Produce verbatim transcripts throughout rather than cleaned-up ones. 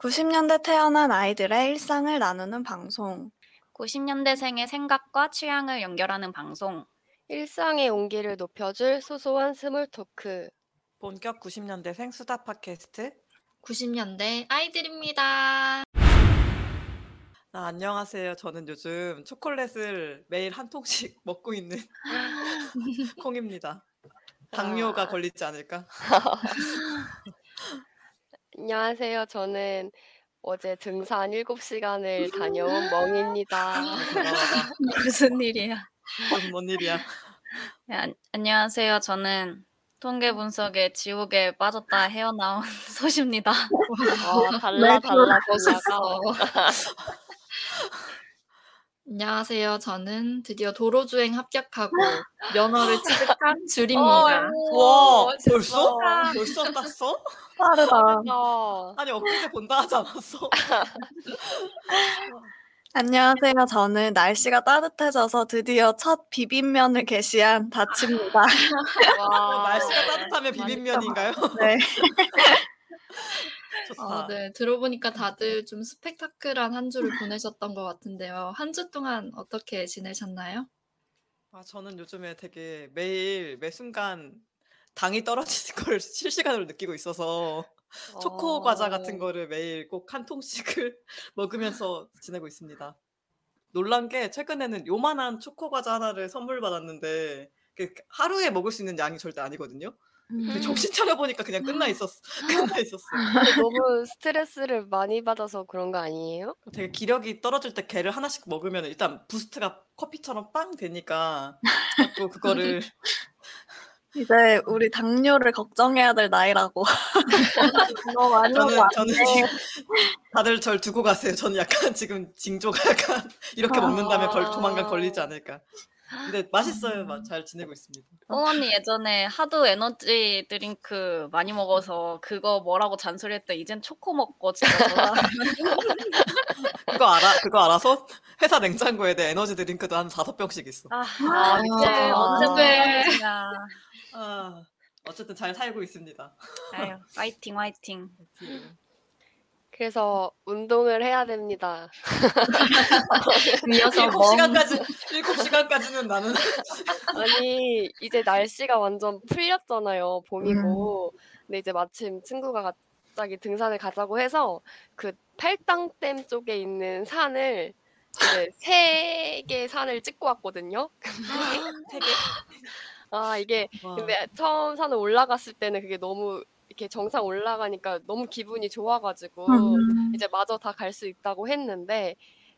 구십 년대 태어난 아이들의 일상을 나누는 방송, 구십 년대생의 생각과 취향을 연결하는 방송, 일상의 온기를 높여줄 소소한 스몰 토크, 본격 구십 년대생 수다 팟캐스트, 구십 년대 아이들입니다. 아, 안녕하세요. 저는 요즘 초콜릿을 매일 한 통씩 먹고 있는 콩입니다. 당뇨가 걸리지 않을까? 안녕하세요. 저는 어제 등산 일곱 시간을 다녀온 멍입니다. 무슨 일이야? 뭔 일이야? 네, 아, 안녕하세요. 저는 통계 분석의 지옥에 빠졌다 헤어나온 소시입니다. 어, 달라 달라 보셨어. 안녕하세요. 저는 드디어 도로주행 합격하고 면허를 취득한 줄입니다. 어, 와, 벌써? 벌써 땄어? 빠르다. 아니, 엊그제 본다 하지 않았어? 안녕하세요. 저는 날씨가 따뜻해져서 드디어 첫 비빔면을 개시한 다치입니다. 와, 날씨가 따뜻하면 비빔면인가요? 네. 아, 네. 들어보니까 다들 좀 스펙타클한 한 주를 보내셨던 것 같은데요. 한 주 동안 어떻게 지내셨나요? 아, 저는 요즘에 되게 매일 매 순간 당이 떨어지는 걸 실시간으로 느끼고 있어서 어... 초코 과자 같은 거를 매일 꼭 한 통씩을 먹으면서 지내고 있습니다. 놀란 게 최근에는 요만한 초코 과자 하나를 선물 받았는데 하루에 먹을 수 있는 양이 절대 아니거든요. 음. 정신 차려보니까 그냥 끝나 있었어. 끝나 있었어. 너무 스트레스를 많이 받아서 그런 거 아니에요? 되게 기력이 떨어질 때 걔를 하나씩 먹으면 일단 부스트가 커피처럼 빵 되니까 또 그거를 이제 우리 당뇨를 걱정해야 될 나이라고. 너무 많이 저는, 저는 지금 다들 절 두고 가세요. 저는 약간 지금 징조가 약간 이렇게 먹는다면 걸, 조만간 걸리지 않을까. 근데 맛있어요. 막 잘 지내고 있습니다. 어머니 예전에 하도 에너지 드링크 많이 먹어서 그거 뭐라고 잔소리했다. 이젠 초코 먹고 진짜. 그거 알아? 그거 알아서 회사 냉장고에 내 에너지 드링크도 한 다섯 병씩 있어. 아, 아 이제 아, 언제든. 아, 아, 어쨌든 잘 살고 있습니다. 아유, 화이팅, 화이팅. 그래서 운동을 해야 됩니다. 일곱 시간까지, 일곱 시간까지는 나는. 아니, 이제 날씨가 완전 풀렸잖아요. 봄이고. 음. 근데 이제 마침 친구가 갑자기 등산을 가자고 해서 그 팔당댐 쪽에 있는 산을 이제 세 개 산을 찍고 왔거든요. 세 개? 아, 이게 와. 근데 처음 산을 올라갔을 때는 그게 너무 이렇게 정상 올라가니까 너무 기분이 좋아가지고 음. 이제 마저 다 갈 수 있다고 했는데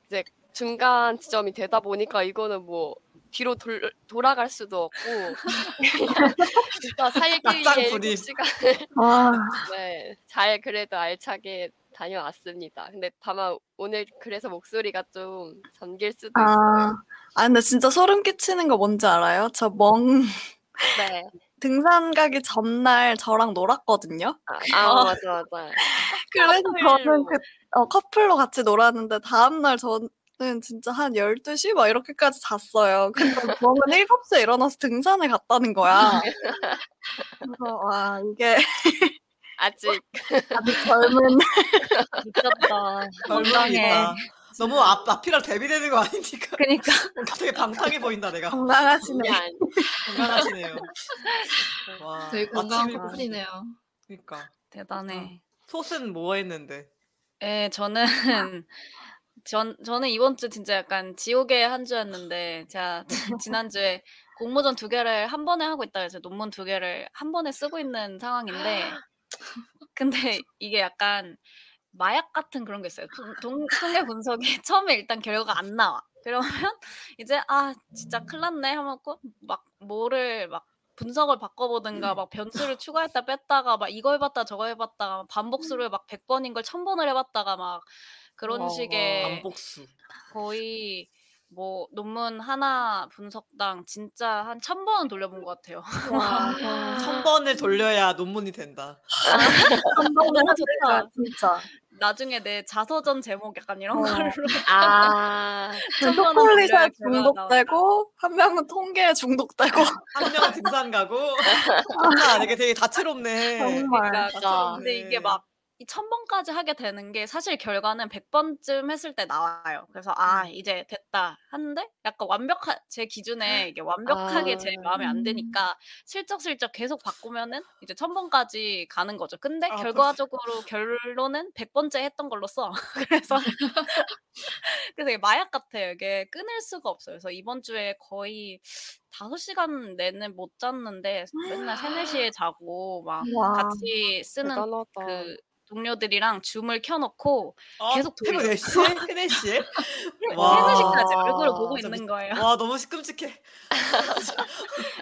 이제 중간 지점이 되다 보니까 이거는 뭐 뒤로 돌, 돌아갈 수도 없고 진짜 살기 위해 시간을 네, 잘 그래도 알차게 다녀왔습니다. 근데 다만 오늘 그래서 목소리가 좀 잠길 수도 아, 있어요. 아 근데 진짜 소름 끼치는 거 뭔지 알아요? 저 멍... 네. 등산 가기 전날 저랑 놀았거든요. 아, 아 맞아 맞아. 그래서 저는 그, 어, 커플로 같이 놀았는데 다음날 저는 진짜 한 열두 시 막 이렇게까지 잤어요. 근데 멍은 일곱 시에 일어나서 등산을 갔다는 거야. 그래서 와 이게 아직 아직 젊은 미쳤다. 건강해. 너무 앞, 앞이랑 대비되는 거 아니니까. 그니까. 되게 방탕해 보인다, 내가. 건강하시네. 건강하시네요. 와. 되게 건강한 커플이네요. 그니까. 대단해. 솥은 뭐 했는데? 예, 저는, 전, 저는 이번 주 진짜 약간 지옥의 한 주였는데, 제가 지난주에 공모전 두 개를 한 번에 하고 있다 그래서 논문 두 개를 한 번에 쓰고 있는 상황인데, 근데 이게 약간, 마약 같은 그런 게 있어요. 동, 통계 분석이 처음에 일단 결과가 안 나와. 그러면 이제 아 진짜 큰일 났네 하고 막 뭐를 막 분석을 바꿔보든가 막 변수를 추가했다 뺐다가 막 이거 해봤다 저거 해봤다가 반복수를 막 백 번인 걸 천 번을 해봤다가 막 그런 와, 식의 반복수. 거의 뭐 논문 하나 분석당 진짜 한 천 번은 돌려본 것 같아요. 천 번을 돌려야 논문이 된다. 천 번은 좋다. 진짜. 나중에 내 자서전 제목 약간 이런 어. 걸로. 아, 초콜릿에 중독되고 한 명은 통계에 중독되고 한 명은 등산 가고. 아, 이게 되게 다채롭네. 정말. 그러니까, 다채롭네. 근데 이게 막 이 천 번까지 하게 되는 게 사실 결과는 백 번쯤 했을 때 나와요. 그래서 아 음. 이제 됐다 하는데 약간 완벽한 제 기준에 이게 완벽하게 아. 제 마음에 안 음. 드니까 슬쩍슬쩍 계속 바꾸면은 이제 천 번까지 가는 거죠. 근데 아, 벌써. 결과적으로 결론은 백 번째 했던 걸로써 그래서 그래서 이게 마약 같아요. 이게 끊을 수가 없어요. 그래서 이번 주에 거의 다섯 시간 내내 못 잤는데 맨날 세네 시에 자고 막 와, 같이 쓰는 대단하다. 그 동료들이랑 줌을 켜놓고 아, 계속 새벽 돌려. 네 시에? 세네 시에? 세네 시까지 얼굴을 보고 와, 저 있는 미... 거예요. 와, 너무 시큼직해.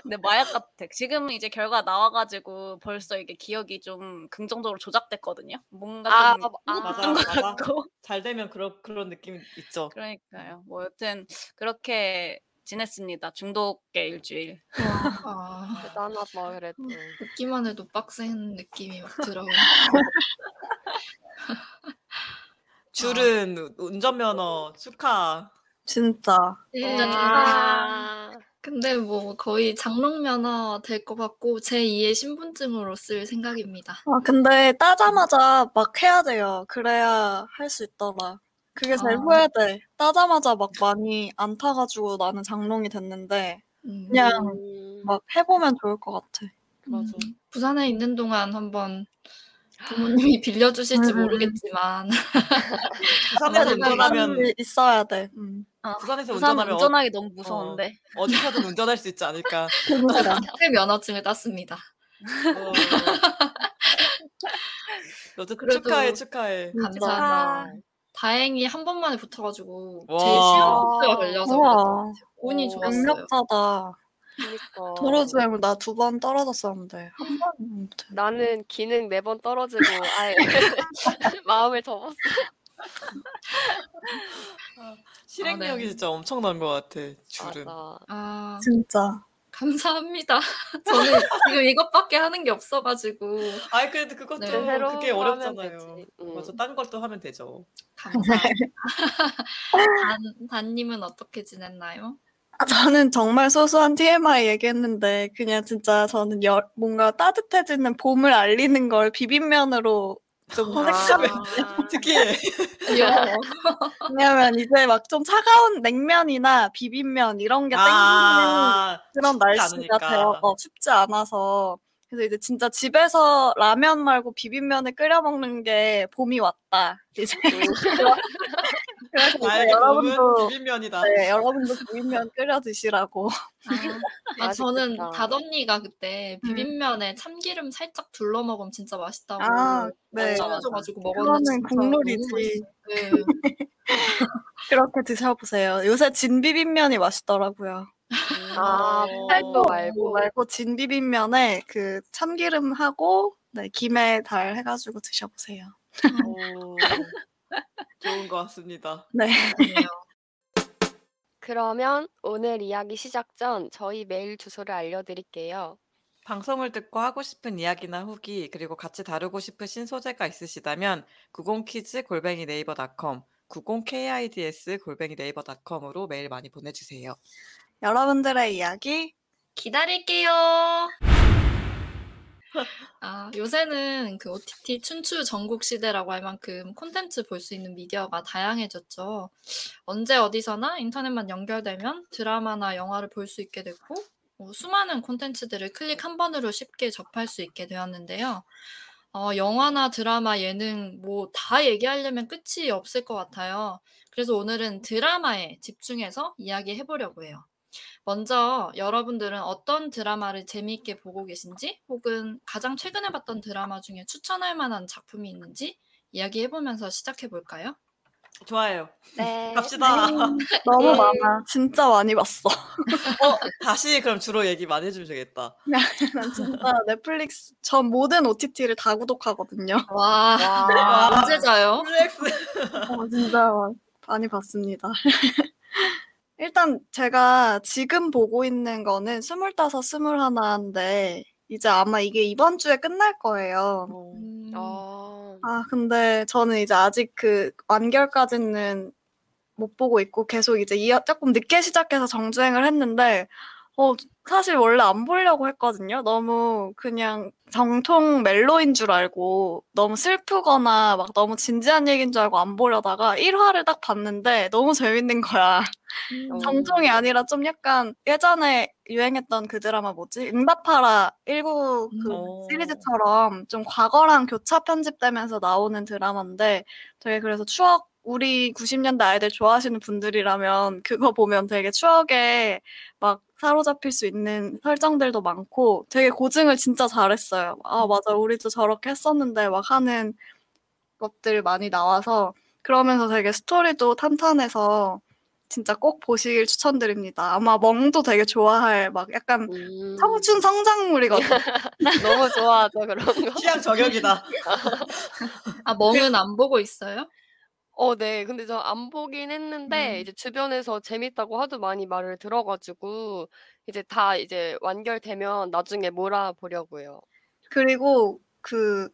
근데 마약 같아. 지금은 이제 결과 나와가지고 벌써 이게 기억이 좀 긍정적으로 조작됐거든요. 뭔가 아, 좀 맞아, 아무것도 것 맞아. 같고. 잘 되면 그런, 그런 느낌 있죠. 그러니까요. 뭐 여튼 그렇게 지냈습니다. 중독의 일주일. 와, 아, 대단하다 그래도. 듣기만 해도 빡센 느낌이 막 들어요. 줄은 아. 운전면허 축하. 진짜. 예. 아. 근데 뭐 거의 장롱면허 될 것 같고 제이의 신분증으로 쓸 생각입니다. 아 근데 따자마자 막 해야 돼요. 그래야 할 수 있더라. 그게 제일 아. 후회돼. 따자마자 막 많이 안 타가지고 나는 장롱이 됐는데 음. 그냥 막 해보면 좋을 것 같아. 맞아. 음. 부산에 있는 동안 한번 부모님이 빌려주실지 음. 모르겠지만 부산에서 운전하면 있어야 돼. 음. 아, 부산에서 부산 운전하면 운전하기 어... 너무 무서운데 어, 어디서든 운전할 수 있지 않을까. 새 면허증을 땄습니다. 어... 너도 축하해 축하해. 감사합니다. 다행히 한 번만에 붙어가지고 제 시험 복수가 걸려서 운이 좋았어요. 능력자다. 그러니까. 도로주행을 나 두 번 떨어졌었는데 한 번. 나는 기능 네 번 떨어지고 아예 마음을 접었어. 아, 실행력이 아, 네. 진짜 엄청난 것 같아. 줄은. 맞아. 아 진짜. 감사합니다. 저는 지금 이것밖에 하는 게 없어가지고. 아이 그래도 그것도 네. 그게 어렵잖아요. 응. 맞아, 다른 것도 하면 되죠. 감사합니다. 단, 단님은 어떻게 지냈나요? 아, 저는 정말 소소한 티엠아이 얘기했는데 그냥 진짜 저는 여, 뭔가 따뜻해지는 봄을 알리는 걸 비빔면으로 좀 색감을 특이해. 왜냐면 이제 막 좀 차가운 냉면이나 비빔면 이런 게 땡기는 아, 그런 날씨가 되어 어, 쉽지 않아서 그래서 이제 진짜 집에서 라면 말고 비빔면을 끓여 먹는 게 봄이 왔다. 이제 그래서 이제 여러분도 비빔면이다. 네, 여러분도 비빔면 끓여 드시라고. 아, 아 저는 닷 언니가 그때 비빔면에 참기름 살짝 둘러 먹으면 진짜 맛있다고 아, 네. 가지고 먹었는데 그거는 국룰이지. 네. 그렇게 드셔보세요. 요새 진 비빔면이 맛있더라고요. 아, 살도 말고 말고 진 비빔면에 그 참기름하고 네, 김에 달 해가지고 드셔보세요. 오. 좋은 것 같습니다. 네. 그러면 오늘 이야기 시작 전 저희 메일 주소를 알려드릴게요. 방송을 듣고 하고 싶은 이야기나 후기 그리고 같이 다루고 싶으신 소재가 있으시다면 구십 키즈 골뱅이 네이버 닷컴 구십 키즈 골뱅이 네이버 닷컴으로 메일 많이 보내주세요. 여러분들의 이야기 기다릴게요. 아, 요새는 그 오티티 춘추 전국 시대라고 할 만큼 콘텐츠 볼 수 있는 미디어가 다양해졌죠. 언제 어디서나 인터넷만 연결되면 드라마나 영화를 볼 수 있게 됐고 뭐, 수많은 콘텐츠들을 클릭 한 번으로 쉽게 접할 수 있게 되었는데요. 어, 영화나 드라마, 예능 뭐 다 얘기하려면 끝이 없을 것 같아요. 그래서 오늘은 드라마에 집중해서 이야기해보려고 해요. 먼저 여러분들은 어떤 드라마를 재미있게 보고 계신지 혹은 가장 최근에 봤던 드라마 중에 추천할 만한 작품이 있는지 이야기해보면서 시작해볼까요? 좋아요. 네. 갑시다. 네. 너무 네. 많아. 진짜 많이 봤어. 어, 다시 그럼 주로 얘기 많이 해주면 되겠다. 난 진짜 넷플릭스 전 모든 오티티를 다 구독하거든요. 와, 와. 언제 자요? 넷플릭스. 어, 진짜 많이 봤습니다. 일단 제가 지금 보고 있는 거는 스물다섯, 스물하나인데 이제 아마 이게 이번 주에 끝날 거예요. 음. 아. 아 근데 저는 이제 아직 그 완결까지는 못 보고 있고 계속 이제 조금 늦게 시작해서 정주행을 했는데 어, 사실 원래 안 보려고 했거든요. 너무 그냥 정통 멜로인 줄 알고 너무 슬프거나 막 너무 진지한 얘기인 줄 알고 안 보려다가 일 화를 딱 봤는데 너무 재밌는 거야. 음. 정통이 아니라 좀 약간 예전에 유행했던 그 드라마 뭐지? 응답하라 일구 그 음. 시리즈처럼 좀 과거랑 교차 편집되면서 나오는 드라마인데 되게 그래서 추억 우리 구십 년대 아이들 좋아하시는 분들이라면 그거 보면 되게 추억에 막 사로잡힐 수 있는 설정들도 많고 되게 고증을 진짜 잘했어요. 아 맞아 우리도 저렇게 했었는데 막 하는 것들 많이 나와서 그러면서 되게 스토리도 탄탄해서 진짜 꼭 보시길 추천드립니다. 아마 멍도 되게 좋아할 막 약간 음. 청춘 성장물이거든요. 너무 좋아하죠 그런 거. 취향 저격이다. 아 멍은 안 보고 있어요? 어, 네. 근데 저 안 보긴 했는데 음. 이제 주변에서 재밌다고 하도 많이 말을 들어가지고 이제 다 이제 완결되면 나중에 몰아보려고요. 그리고 그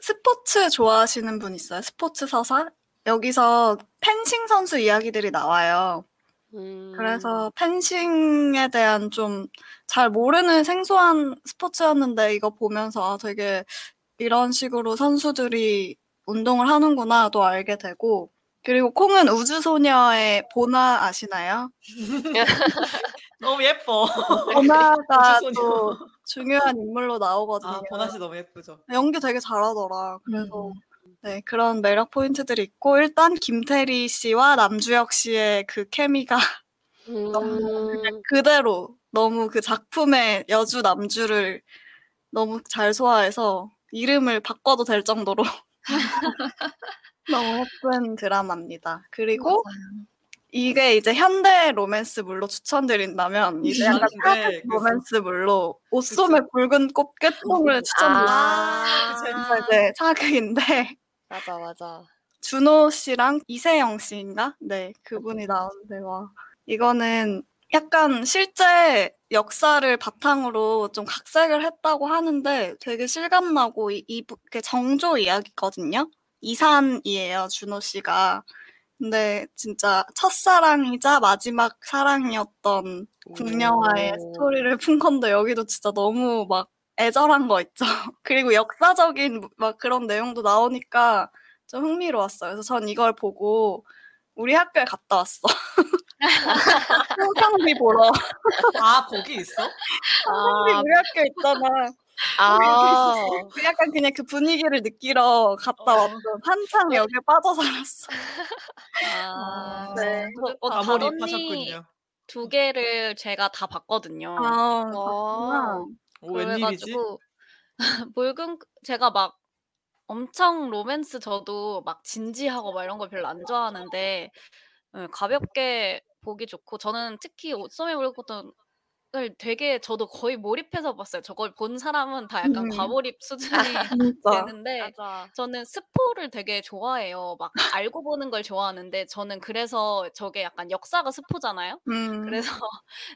스포츠 좋아하시는 분 있어요? 스포츠 서사? 여기서 펜싱 선수 이야기들이 나와요. 음. 그래서 펜싱에 대한 좀 잘 모르는 생소한 스포츠였는데 이거 보면서 아, 되게 이런 식으로 선수들이 운동을 하는구나 또 알게 되고 그리고 콩은 우주소녀의 보나 아시나요? 너무 예뻐. 보나가 우주소녀. 또 중요한 인물로 나오거든요. 아, 보나 씨 너무 예쁘죠. 연기 되게 잘하더라. 그래서 음. 네 그런 매력 포인트들이 있고 일단 김태리 씨와 남주혁 씨의 그 케미가 음. 너무 그대로 너무 그 작품의 여주 남주를 너무 잘 소화해서 이름을 바꿔도 될 정도로 너무 예쁜 드라마입니다. 그리고 맞아요. 이게 이제 현대 로맨스물로 추천드린다면 이제 약간 현대 로맨스물로 옷소매 붉은 꽃게통을 추천드립니다. 아~ 그래서 이제 사극인데 맞아 맞아 준호 씨랑 이세영 씨인가? 네 그분이 나오는데 와 이거는 약간 실제 역사를 바탕으로 좀 각색을 했다고 하는데 되게 실감나고 이, 이 정조 이야기거든요. 이산이에요, 준호 씨가. 근데 진짜 첫사랑이자 마지막 사랑이었던 국영화의 스토리를 푼 건데 여기도 진짜 너무 막 애절한 거 있죠. 그리고 역사적인 막 그런 내용도 나오니까 좀 흥미로웠어요. 그래서 전 이걸 보고 우리 학교에 갔다 왔어. 평상비 보러. 아, 거기 있어? 평상비 아. 우리 학교에 있잖아. 아. 약간 그냥 그 분위기를 느끼러 갔다 왔어. 한창 여기에 빠져 살았어. 아. 네. 어, 몰입하셨군요. 어, 두 개를 제가 다 봤거든요. 아, 그렇구나. 오, 웬일이지? 붉은, 제가 막 엄청 로맨스 저도 막 진지하고 막 이런 거 별로 안 좋아하는데 가볍게 보기 좋고 저는 특히 옷소매 붉은꽃을 되게 저도 거의 몰입해서 봤어요. 저걸 본 사람은 다 약간 음. 과몰입 수준이 되는데 맞아. 저는 스포를 되게 좋아해요. 막 알고 보는 걸 좋아하는데 저는 그래서 저게 약간 역사가 스포잖아요. 음. 그래서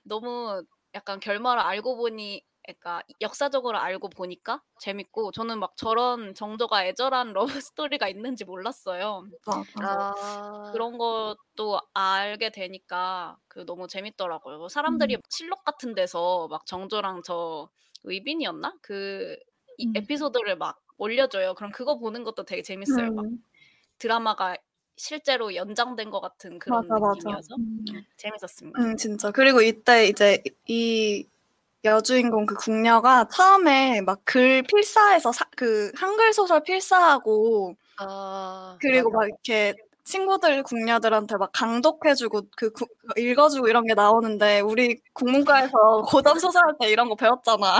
너무 약간 결말을 알고 보니 그러니까 역사적으로 알고 보니까 재밌고 저는 막 저런 정도가 애절한 러브 스토리가 있는지 몰랐어요. 아, 아. 그런 것도 알게 되니까 그 너무 재밌더라고요. 사람들이 음. 실록 같은 데서 막 정조랑 저 의빈이었나? 그 음. 에피소드를 막 올려줘요. 그럼 그거 보는 것도 되게 재밌어요. 음. 막 드라마가 실제로 연장된 것 같은 그런 맞아, 느낌이어서 맞아. 음. 재밌었습니다. 음, 진짜. 그리고 이때 이제 이 여주인공 그 궁녀가 처음에 막 글 필사해서 사, 그 한글 소설 필사하고 아, 그리고 맞아. 막 이렇게 친구들 궁녀들한테 막 강독해주고 그 구, 읽어주고 이런 게 나오는데 우리 국문과에서 고전 소설 할 때 이런 거 배웠잖아.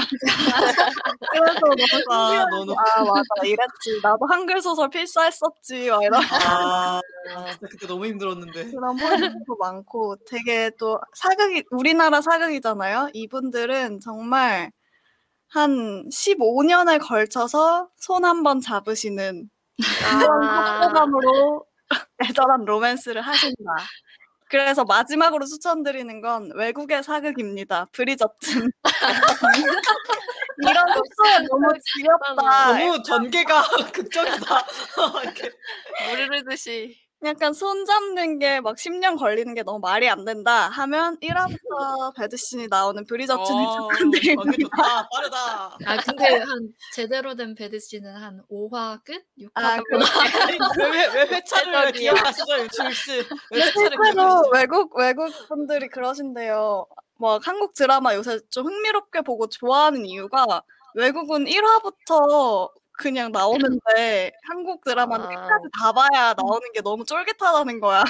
그래서 너무 너는 아 맞아 이랬지 나도 한글 소설 필사했었지 막 이런. 아 그때 너무 힘들었는데. 그런 포인트도 많고 되게 또 사극이 우리나라 사극이잖아요. 이분들은 정말 한 십오 년에 걸쳐서 손 한 번 잡으시는 그런 속도감으로. 애절한 로맨스를 하신다. 그래서 마지막으로 추천드리는 건 외국의 사극입니다. 브리저튼. 이런 속도에 너무 지겹다. 너무 전개가 극적이다. 이렇게. 모르르듯이. 약간 손잡는 게 막 십 년 걸리는 게 너무 말이 안 된다 하면 일 화부터 배드신이 나오는 브리저튼의 접근대입니다. 어, 좋다. 빠르다. 아, 근데 한 제대로 된 배드신은 한 오 화 끝? 육 화 아, 끝? 왜, 왜 회차를 기억하시죠? 줄씨. 왜 회차를 기억하시죠? 외국, 외국 분들이 그러신데요. 막 한국 드라마 요새 좀 흥미롭게 보고 좋아하는 이유가 외국은 일 화부터 그냥 나오는데 한국 드라마는 끝까지 다 봐야 나오는 게 너무 쫄깃하다는 거야.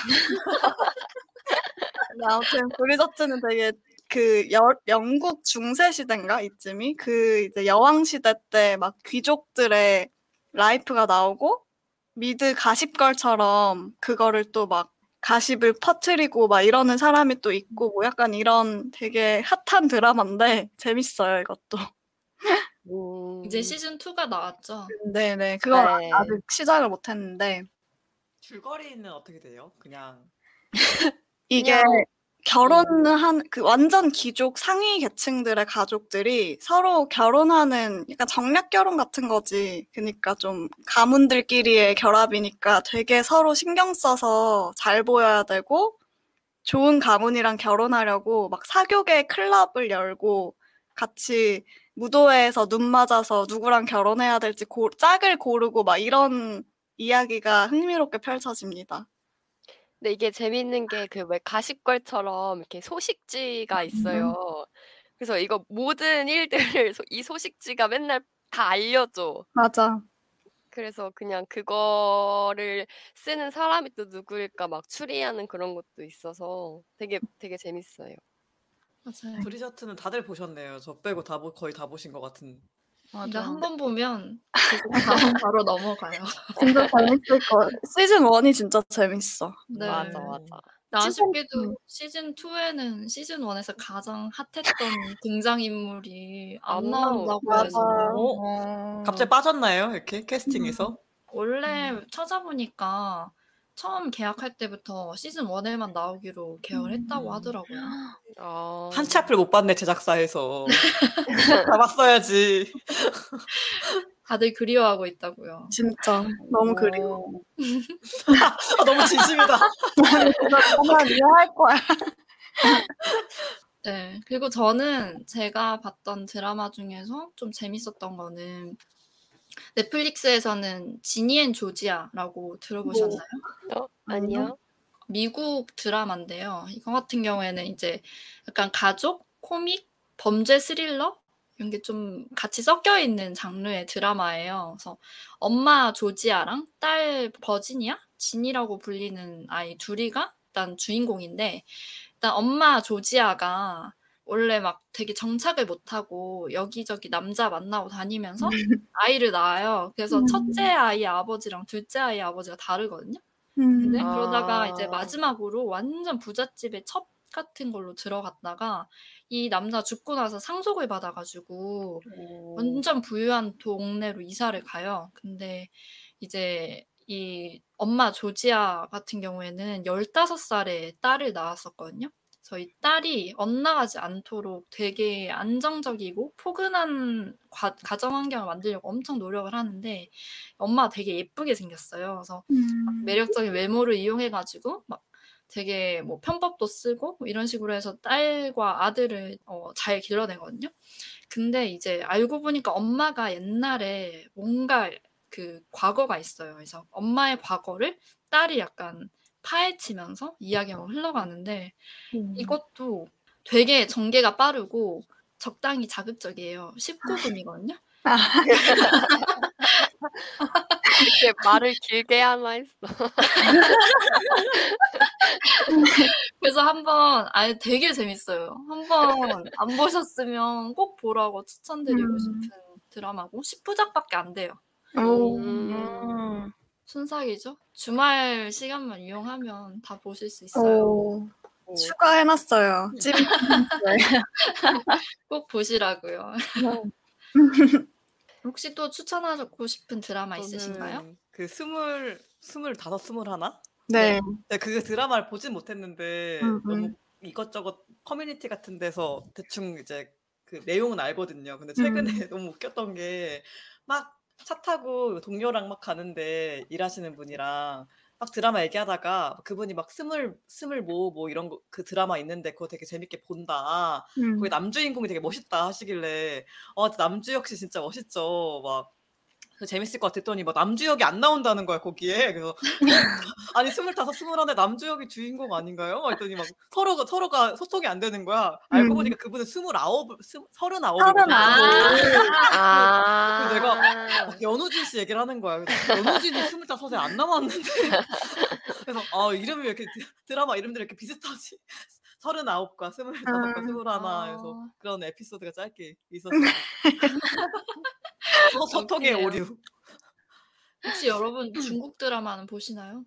아무튼 브리저튼은 되게 그 여, 영국 중세 시대인가 이쯤이 그 이제 여왕 시대 때 막 귀족들의 라이프가 나오고 미드 가십걸처럼 그거를 또 막 가십을 퍼뜨리고 막 이러는 사람이 또 있고 뭐 약간 이런 되게 핫한 드라마인데 재밌어요 이것도. 오. 이제 시즌 투가 나왔죠? 네네 그건 네. 아직 시작을 못했는데 줄거리는 어떻게 돼요? 그냥 이게 그냥... 결혼한 그 완전 귀족 상위 계층들의 가족들이 서로 결혼하는 약간 정략 결혼 같은 거지. 그러니까 좀 가문들끼리의 결합이니까 되게 서로 신경 써서 잘 보여야 되고 좋은 가문이랑 결혼하려고 막 사교계 클럽을 열고 같이 무도회에서 눈 맞아서 누구랑 결혼해야 될지 고, 짝을 고르고 막 이런 이야기가 흥미롭게 펼쳐집니다. 근데 이게 재밌는 게 그 왜 가십걸처럼 이렇게 소식지가 있어요. 그래서 이거 모든 일들을 이 소식지가 맨날 다 알려줘. 맞아. 그래서 그냥 그거를 쓰는 사람이 또 누구일까 막 추리하는 그런 것도 있어서 되게 되게 재밌어요. 맞아요. 브리저튼은 다들 보셨네요. 저 빼고 다 보, 거의 다 보신 것 같은. 맞아. 한 번 보면 다음 바로 넘어가요. 진짜 재밌을 거. 시즌 일이 진짜 재밌어. 네. 맞아 맞아. 아쉽게도 시즌 이에는 시즌 일에서 가장 핫했던 등장인물이 안 나온다고 해서. 어? 갑자기 빠졌나요? 이렇게 캐스팅에서? 음, 원래 음. 찾아보니까 처음 계약할 때부터 시즌 일에만 나오기로 계약을 했다고 하더라고요. 아... 한 치 앞을 못 봤네 제작사에서. 다 봤어야지. 다들 그리워하고 있다고요. 진짜 너무 오... 그리워. 아, 너무 진심이다. 정말 이해할 거야. 네. 그리고 저는 제가 봤던 드라마 중에서 좀 재밌었던 거는 넷플릭스에서는 지니 앤 조지아라고 들어보셨나요? 어? 아니요. 미국 드라마인데요. 이거 같은 경우에는 이제 약간 가족, 코믹, 범죄 스릴러 이런 게 좀 같이 섞여 있는 장르의 드라마예요. 그래서 엄마 조지아랑 딸 버지니아, 지니라고 불리는 아이 둘이가 일단 주인공인데 일단 엄마 조지아가 원래 막 되게 정착을 못하고 여기저기 남자 만나고 다니면서 아이를 낳아요. 그래서 첫째 아이의 아버지랑 둘째 아이의 아버지가 다르거든요. 근데 아. 그러다가 이제 마지막으로 완전 부잣집에 첩 같은 걸로 들어갔다가 이 남자 죽고 나서 상속을 받아가지고 오. 완전 부유한 동네로 이사를 가요. 근데 이제 이 엄마 조지아 같은 경우에는 열다섯 살에 딸을 낳았었거든요. 저희 딸이 엇나가지 않도록 되게 안정적이고 포근한 과, 가정 환경을 만들려고 엄청 노력을 하는데 엄마가 되게 예쁘게 생겼어요. 그래서 음. 매력적인 외모를 이용해가지고 막 되게 뭐 편법도 쓰고 뭐 이런 식으로 해서 딸과 아들을 어, 잘 길러내거든요. 근데 이제 알고 보니까 엄마가 옛날에 뭔가 그 과거가 있어요. 그래서 엄마의 과거를 딸이 약간 파헤치면서 이야기가 흘러가는데 음. 이것도 되게 전개가 빠르고 적당히 자극적이에요. 십구 분이거든요. 아. 이렇게 말을 길게 하나 했어. 그래서 한번 아니 되게 재밌어요. 한번 안 보셨으면 꼭 보라고 추천드리고 싶은 드라마고 십 부작밖에 안 돼요. 오. 음. 순삭이죠? 주말 시간만 이용하면 다 보실 수 있어요. 오, 오. 추가해놨어요. 꼭 보시라고요. 혹시 또 추천하고 싶은 드라마 있으신가요? 그 스물, 스물다섯, 스물하나? 네. 네. 그 드라마를 보진 못했는데 음음. 너무 이것저것 커뮤니티 같은 데서 대충 이제 그 내용은 알거든요. 근데 최근에 음. 너무 웃겼던 게 막 차 타고 동료랑 막 가는데 일하시는 분이랑 막 드라마 얘기하다가 그분이 막 스물 스물 뭐 뭐 이런 거 그 드라마 있는데 그거 되게 재밌게 본다. 거기 음. 남주인공이 되게 멋있다 하시길래 어 남주혁 씨 진짜 멋있죠. 막 그 재밌을 것 같았더니 막 남주혁이 안 나온다는 거야 거기에. 그래서 어? 아니 스물다섯, 스물한에 남주혁이 주인공 아닌가요? 그랬더니 막 서로 서로가 소통이 안 되는 거야. 알고 음. 보니까 그분은 스물아홉, 서른아홉이거든. 아~ 내가 연우진 씨 얘기를 하는 거야. 연우진이 스물다섯에 안 남았는데. 그래서 아 이름이 왜 이렇게 드라마 이름들이 이렇게 비슷하지? 서른아홉과 스물다섯과 스물하나. 그래서 그런 에피소드가 짧게 있었어요. 소통의 오류. 혹시 여러분 중국 드라마는 보시나요?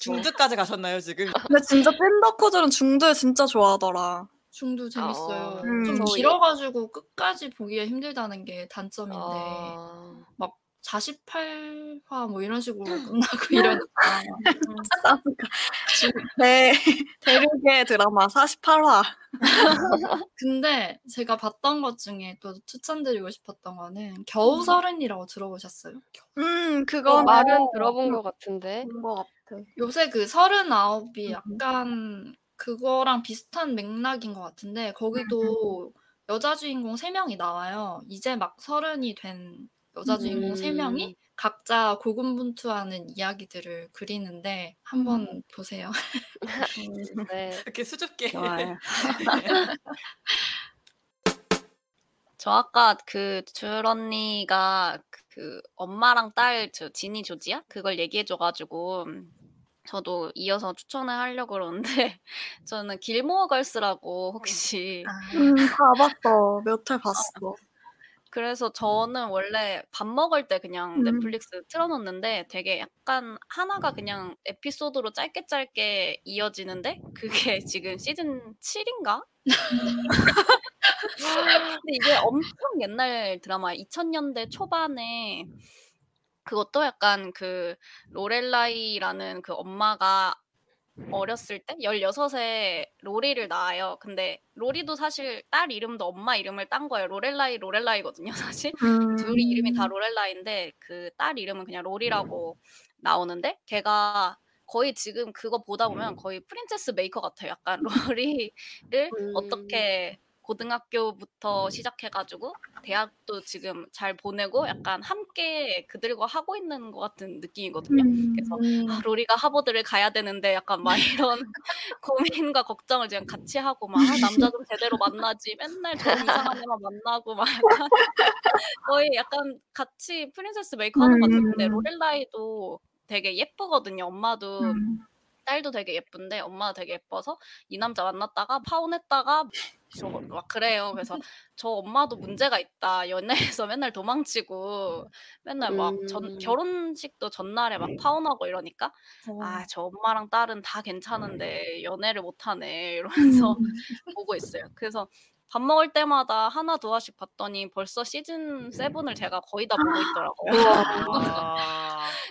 중두까지 가셨나요 지금? 근데 진짜 팬더커들은 중두 진짜 좋아하더라. 중두 재밌어요. 아, 음. 좀 길어가지고 끝까지 보기가 힘들다는 게 단점인데 아... 막 사십팔 화 뭐 이런 식으로 끝나고 이러니까 네, 대륙의 드라마 사십팔 화. 근데 제가 봤던 것 중에 또 추천드리고 싶었던 거는 겨우 서른이라고 들어보셨어요? 음, 그거 말은 들어본 것 같은데. 것 같아. 요새 그 서른아홉이 약간 그거랑 비슷한 맥락인 것 같은데 거기도 여자 주인공 세 명이 나와요. 이제 막 서른이 된 여자 주인공 음. 세 명이 각자 고군분투하는 이야기들을 그리는데 한번 음. 보세요. 음, 네. 이렇게 수줍게. 저 아까 그 줄 언니가 그 엄마랑 딸 저 지니 조지야? 그걸 얘기해줘가지고 저도 이어서 추천을 하려고 그러는데 저는 길모어 걸스라고 혹시 음, 다 봤어. 몇 회 봤어. 그래서 저는 원래 밥 먹을 때 그냥 넷플릭스 틀어놓는데 되게 약간 하나가 그냥 에피소드로 짧게 짧게 이어지는데 그게 지금 시즌 칠인가? 근데 이게 엄청 옛날 드라마 이천 년대 초반에 그것도 약간 그 로렐라이라는 그 엄마가 어렸을 때 열여섯에 로리를 낳아요. 근데 로리도 사실 딸 이름도 엄마 이름을 딴 거예요. 로렐라이 로렐라이거든요 사실. 음. 둘이 이름이 다 로렐라이인데 그 딸 이름은 그냥 로리라고 나오는데 걔가 거의 지금 그거 보다 보면 거의 프린세스 메이커 같아요. 약간 로리를 음. 어떻게 고등학교부터 시작해가지고 대학도 지금 잘 보내고 약간 함께 그들과 하고 있는 것 같은 느낌이거든요. 그래서 아, 로리가 하버드를 가야 되는데 약간 막 이런 고민과 걱정을 지금 같이 하고 막 아, 남자 좀 제대로 만나지 맨날 저런 이상한 애만 만나고 막 약간 거의 약간 같이 프린세스 메이커 하는 것 같은데 로렐라이도 되게 예쁘거든요. 엄마도 딸도 되게 예쁜데 엄마가 되게 예뻐서 이 남자 만났다가 파혼했다가 막 그래요. 그래서 저 엄마도 문제가 있다. 연애에서 맨날 도망치고 맨날 막 전, 결혼식도 전날에 막 파혼하고 이러니까 아, 저 엄마랑 딸은 다 괜찮은데 연애를 못하네 이러면서 보고 있어요. 그래서 밥 먹을 때마다 하나 두 화씩 봤더니 벌써 시즌 세븐을 제가 거의 다 보고 있더라고요.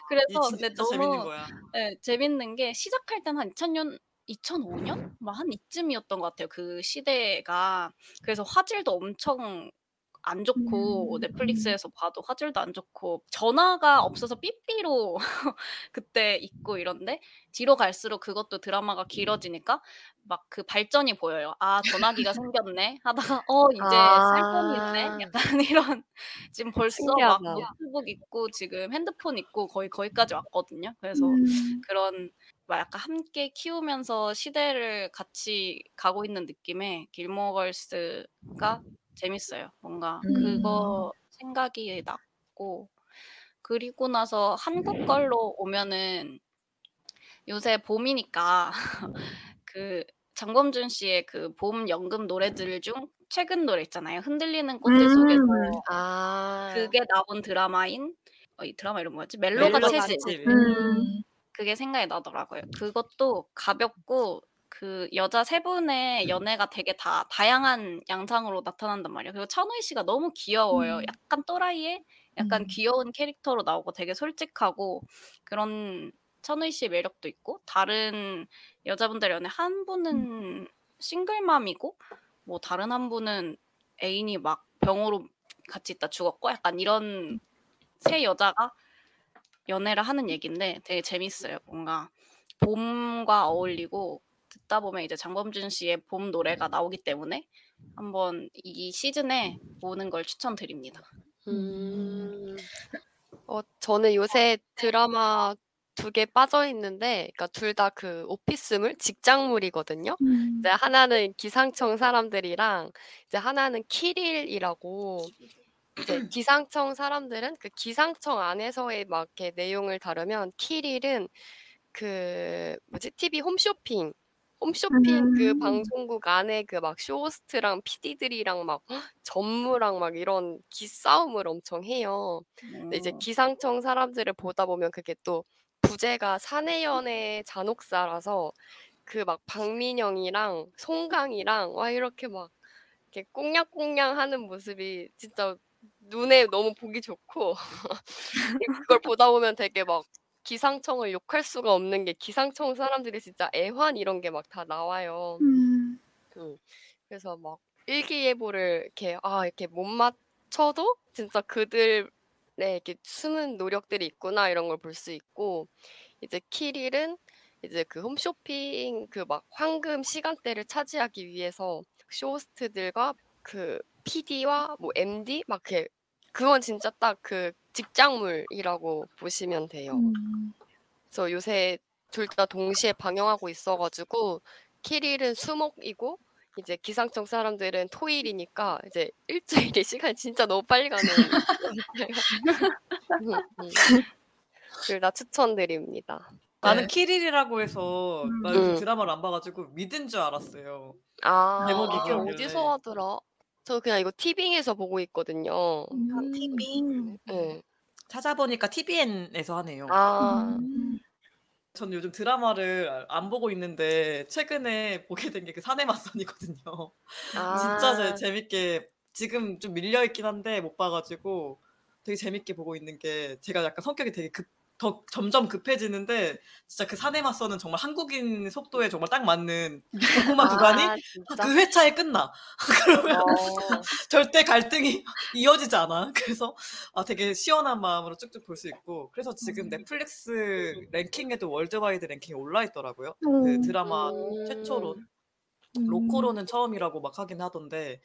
그래서 근데 너무 재밌는, 거야. 네, 재밌는 게 시작할 땐 한 이천 년 이천오 년? 막 한 이쯤이었던 것 같아요. 그 시대가. 그래서 화질도 엄청 안 좋고 넷플릭스에서 봐도 화질도 안 좋고 전화가 없어서 삐삐로 그때 있고 이런데 뒤로 갈수록 그것도 드라마가 길어지니까 막 그 발전이 보여요. 아 전화기가 생겼네 하다가 어 이제 아~ 셀폰이 있네 약간 이런 지금 벌써 신기하다. 막 노트북 있고 지금 핸드폰 있고 거의 거기까지 왔거든요. 그래서 음. 그런 막 약간 함께 키우면서 시대를 같이 가고 있는 느낌의 길모어 걸스가 재밌어요. 뭔가 그거 음. 생각이 났고 그리고 나서 한국 걸로 오면은 요새 봄이니까 그 장범준 씨의 그 봄 연금 노래들 중 최근 노래 있잖아요. 흔들리는 꽃들 음. 속에서 아. 그게 나온 드라마인 어, 이 드라마 이름 뭐였지? 멜로가 체질. 음. 그게 생각이 나더라고요. 그것도 가볍고 그 여자 세 분의 연애가 되게 다 다양한 양상으로 나타난단 말이에요. 그리고 천우희 씨가 너무 귀여워요. 약간 또라이에 약간 음. 귀여운 캐릭터로 나오고 되게 솔직하고 그런 천우희 씨의 매력도 있고 다른 여자분들 연애 한 분은 싱글맘이고 뭐 다른 한 분은 애인이 막 병으로 같이 있다 죽었고 약간 이런 세 여자가 연애를 하는 얘기인데 되게 재밌어요. 뭔가 봄과 어울리고 듣다 보면 이제 장범준 씨의 봄 노래가 나오기 때문에 한번 이 시즌에 보는 걸 추천드립니다. 음. 어, 저는 요새 드라마 두 개 빠져 있는데, 그러니까 둘 다 그 오피스물, 직장물이거든요. 음. 이제 하나는 기상청 사람들이랑 이제 하나는 키릴이라고. 이제 기상청 사람들은 그 기상청 안에서의 막 이렇게 내용을 다루면, 키릴은 그 뭐지 티비 홈쇼핑. 홈쇼핑 음. 그 방송국 안에 그 막 쇼호스트랑 피디들이랑 막 전무랑 막 이런 기싸움을 엄청 해요. 음. 근데 이제 기상청 사람들을 보다 보면 그게 또 부제가 사내연애 잔혹사라서 그 막 박민영이랑 송강이랑 와 이렇게 막 이렇게 꽁냥꽁냥 하는 모습이 진짜 눈에 너무 보기 좋고 그걸 보다 보면 되게 막 기상청을 욕할 수가 없는 게, 기상청 사람들이 진짜 애환 이런 게 막 다 나와요. 음. 그, 그래서 막 일기예보를 이렇게 아 이렇게 못 맞춰도 진짜 그들의 이렇게 숨은 노력들이 있구나 이런 걸 볼 수 있고, 이제 키릴은 이제 그 홈쇼핑 그 막 황금 시간대를 차지하기 위해서 쇼호스트들과 그 피디와 뭐 엠디 막 이렇게, 그건 진짜 딱 그 직장물이라고 보시면 돼요. 음. 그래서 요새 둘 다 동시에 방영하고 있어가지고, 키릴은 수목이고 이제 기상청 사람들은 토일이니까 이제 일주일의 시간이 진짜 너무 빨리 가는. 둘 다 추천드립니다. 나는 키릴이라고 해서 음. 나 요즘 드라마를 안 봐가지고 믿은 줄 알았어요. 아, 이게 어디서 하더라? 저 그냥 이거 티빙에서 보고 있거든요. 음, 티빙. 네. 찾아보니까 티비엔에서 하네요. 아. 음. 저는 요즘 드라마를 안 보고 있는데 최근에 보게 된 게 그 사내 맞선이거든요. 아. 진짜 제, 재밌게 지금 좀 밀려 있긴 한데 못 봐가지고 되게 재밌게 보고 있는 게, 제가 약간 성격이 되게 급, 더 점점 급해지는데 진짜 그 사내 맞선은 정말 한국인 속도에 정말 딱 맞는 고구마 구간이 아, 그 회차에 끝나. 그러면 어. 절대 갈등이 이어지지 않아. 그래서 아, 되게 시원한 마음으로 쭉쭉 볼 수 있고, 그래서 지금 넷플릭스 랭킹에도 월드와이드 랭킹에 올라있더라고요. 음. 그 드라마 음. 최초로 음. 로코로는 처음이라고 막 하긴 하던데,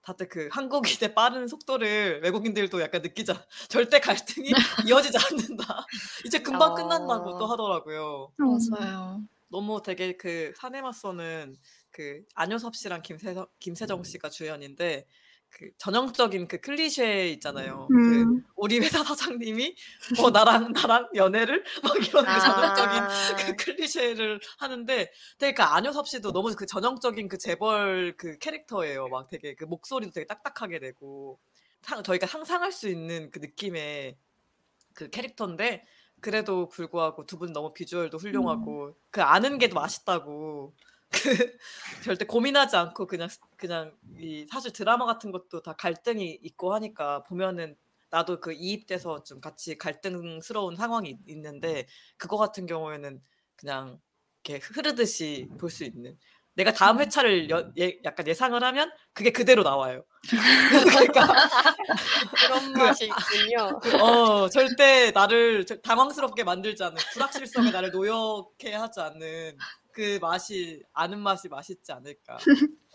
다들 그 한국인의 빠른 속도를 외국인들도 약간 느끼자. 절대 갈등이 이어지지 않는다. 이제 금방 어... 끝난다고 또 하더라고요. 맞아요. 너무 되게 그 사내 맞선은 그 안효섭 씨랑 김세정, 김세정 씨가 주연인데, 그 전형적인 그 클리셰 있잖아요. 음. 그 우리 회사 사장님이 뭐 나랑 나랑 연애를 막 이런 아. 그 전형적인 그 클리셰를 하는데, 되게 그 안효섭 씨도 너무 그 전형적인 그 재벌 그 캐릭터예요. 막 되게 그 목소리도 되게 딱딱하게 되고 상, 저희가 상상할 수 있는 그 느낌의 그 캐릭터인데, 그래도 불구하고 두 분 너무 비주얼도 훌륭하고 음. 그 아는 게 맛있다고. 그 절대 고민하지 않고 그냥 그냥 이 사실 드라마 같은 것도 다 갈등이 있고 하니까 보면은 나도 그 이입돼서 좀 같이 갈등스러운 상황이 있는데, 그거 같은 경우에는 그냥 이렇게 흐르듯이 볼 수 있는, 내가 다음 회차를 여, 예, 약간 예상을 하면 그게 그대로 나와요. 그러니까 그런 맛이 있군요. 어, 절대 나를 당황스럽게 만들지 않는, 불확실성에 나를 노역해 하지 않는 그 맛이, 아는 맛이 맛있지 않을까.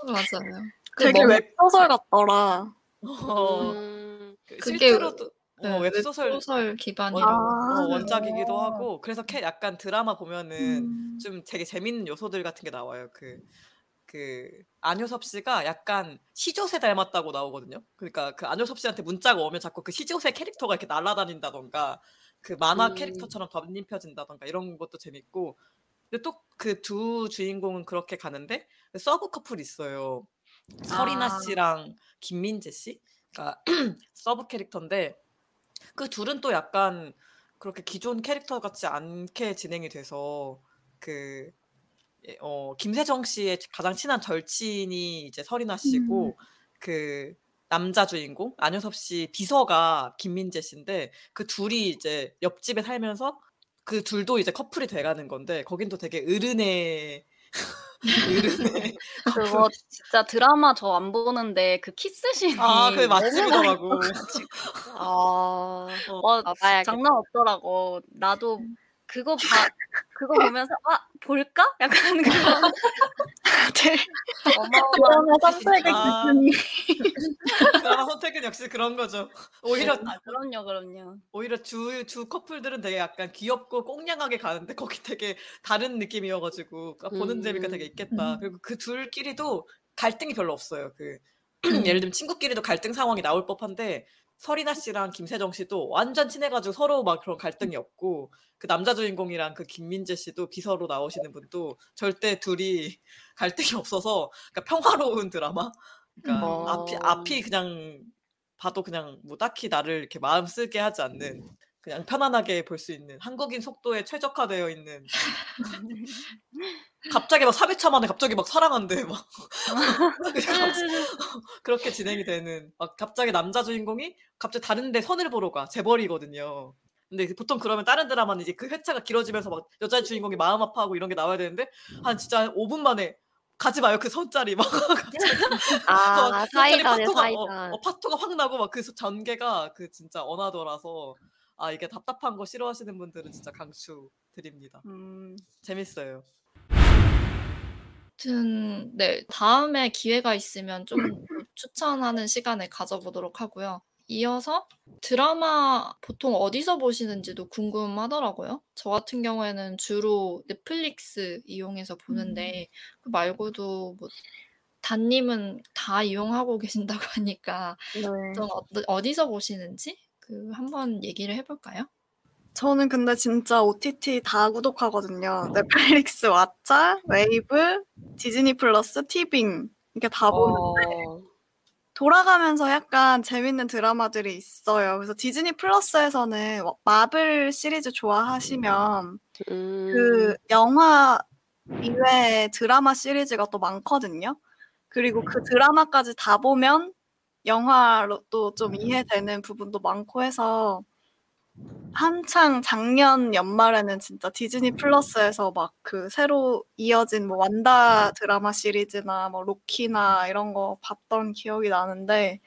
맞아요. 되게 뭐, 웹소설 같더라. 어, 음, 실제로도 네, 어, 웹소설, 웹소설 기반이라고 아, 어, 원작이기도 아. 하고, 그래서 약간 드라마 보면은 음. 좀 되게 재밌는 요소들 같은 게 나와요. 그, 그 안효섭 씨가 약간 시조새 닮았다고 나오거든요. 그러니까 그 안효섭 씨한테 문자가 오면 자꾸 그 시조새 캐릭터가 이렇게 날아다닌다던가 그 만화 음. 캐릭터처럼 덧입혀진다던가 이런 것도 재밌고, 또 그 두 주인공은 그렇게 가는데 서브 커플이 있어요. 아. 서리나 씨랑 김민재 씨가 서브 캐릭터인데, 그 둘은 또 약간 그렇게 기존 캐릭터 같지 않게 진행이 돼서 그 어, 김세정 씨의 가장 친한 절친이 이제 서리나 씨고 음. 그 남자 주인공 안효섭 씨 비서가 김민재 씨인데, 그 둘이 이제 옆집에 살면서 그 둘도 이제 커플이 돼가는 건데, 거긴 또 되게 어른의 그거 진짜 드라마 저 안 보는데 그 키스신이 아, 그게 맛집이더라고. 아, 어, 아, 장난 없더라고. 나도 그거 봐, 그거 보면서 아 볼까? 약간 그런. 드라마 선택의 기준이. 드라마 선택은 역시 그런 거죠. 오히려 아, 그럼요, 그럼요. 오히려 주 주 커플들은 되게 약간 귀엽고 꽁냥하게 가는데 거기 되게 다른 느낌이어가지고 그러니까 보는 음. 재미가 되게 있겠다. 음. 그리고 그 둘끼리도 갈등이 별로 없어요. 그 예를 들면 친구끼리도 갈등 상황이 나올 법한데. 설이나 씨랑 김세정 씨도 완전 친해가지고 서로 막 그런 갈등이 없고 그 남자 주인공이랑 그 김민재 씨도 비서로 나오시는 분도 절대 둘이 갈등이 없어서 그러니까 평화로운 드라마. 그러니까 어... 앞이 앞이 그냥 봐도 그냥 뭐 딱히 나를 이렇게 마음 쓰게 하지 않는 그냥 편안하게 볼 수 있는 한국인 속도에 최적화되어 있는. 갑자기 막 사 회차 만에 갑자기 막 사랑한대 막 그렇게 진행이 되는 막 갑자기 남자 주인공이 갑자기 다른데 선을 보러 가 재벌이거든요. 근데 보통 그러면 다른 드라마는 이제 그 회차가 길어지면서 막 여자 주인공이 마음 아파하고 이런 게 나와야 되는데 한 진짜 오 분 만에 가지 마요 그 선짜리 막 아 사이다네 사이다 어, 어, 파토가 확 나고 막 그 전개가 그 진짜 언어더라서 아 이게 답답한 거 싫어하시는 분들은 진짜 강추 드립니다. 음 재밌어요. 아무튼 네 다음에 기회가 있으면 좀 추천하는 시간을 가져보도록 하고요. 이어서 드라마 보통 어디서 보시는지도 궁금하더라고요. 저 같은 경우에는 주로 넷플릭스 이용해서 보는데 음. 그 말고도 뭐 단님은 다 이용하고 계신다고 하니까 네. 좀 어디서 보시는지 그 한번 얘기를 해볼까요? 저는 근데 진짜 오티티 다 구독하거든요. 넷플릭스, 왓챠, 웨이브, 디즈니 플러스, 티빙 이렇게 다 보는데 어... 돌아가면서 약간 재밌는 드라마들이 있어요. 그래서 디즈니 플러스에서는 마블 시리즈 좋아하시면 음... 그 영화 이외에 드라마 시리즈가 또 많거든요. 그리고 그 드라마까지 다 보면 영화로 또 좀 이해되는 부분도 많고 해서 한창 작년 연말에는 진짜 디즈니 플러스에서 막 그 새로 이어진 뭐 완다 드라마 시리즈나 뭐 로키나 이런 거 봤던 기억이 나는데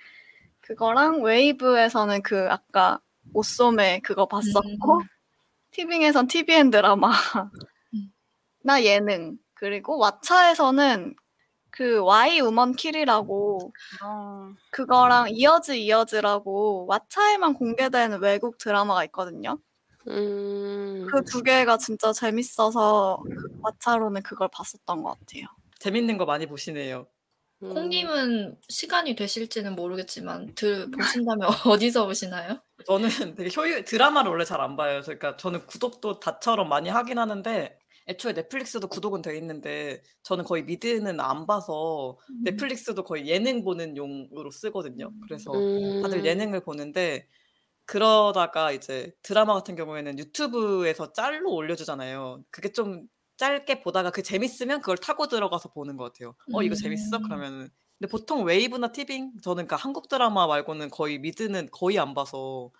그거랑 웨이브에서는 그 아까 옷소매 그거 봤었고 음. 티빙에선 티비엔 드라마 나 예능 그리고 왓챠에서는 그 Y 우먼 킬이라고 어. 그거랑 이어즈 이어즈라고 왓챠에만 공개된 외국 드라마가 있거든요. 음... 그 두 개가 진짜 재밌어서 왓챠로는 그걸 봤었던 것 같아요. 재밌는 거 많이 보시네요. 음... 콩님은 시간이 되실지는 모르겠지만 들, 보신다면 어디서 보시나요? 저는 되게 효율 드라마를 원래 잘 안 봐요. 그러니까 저는 구독도 다처럼 많이 하긴 하는데 애초에 넷플릭스도 구독은 돼 있는데 저는 거의 미드는 안 봐서 음. 넷플릭스도 거의 예능 보는 용으로 쓰거든요. 그래서 음. 다들 예능을 보는데 그러다가 이제 드라마 같은 경우에는 유튜브에서 짤로 올려주잖아요. 그게 좀 짧게 보다가 그 재밌으면 그걸 타고 들어가서 보는 것 같아요. 어 이거 재밌어? 그러면은 근데 보통 웨이브나 티빙 저는 그러니까 한국 드라마 말고는 거의 미드는 거의 안 봐서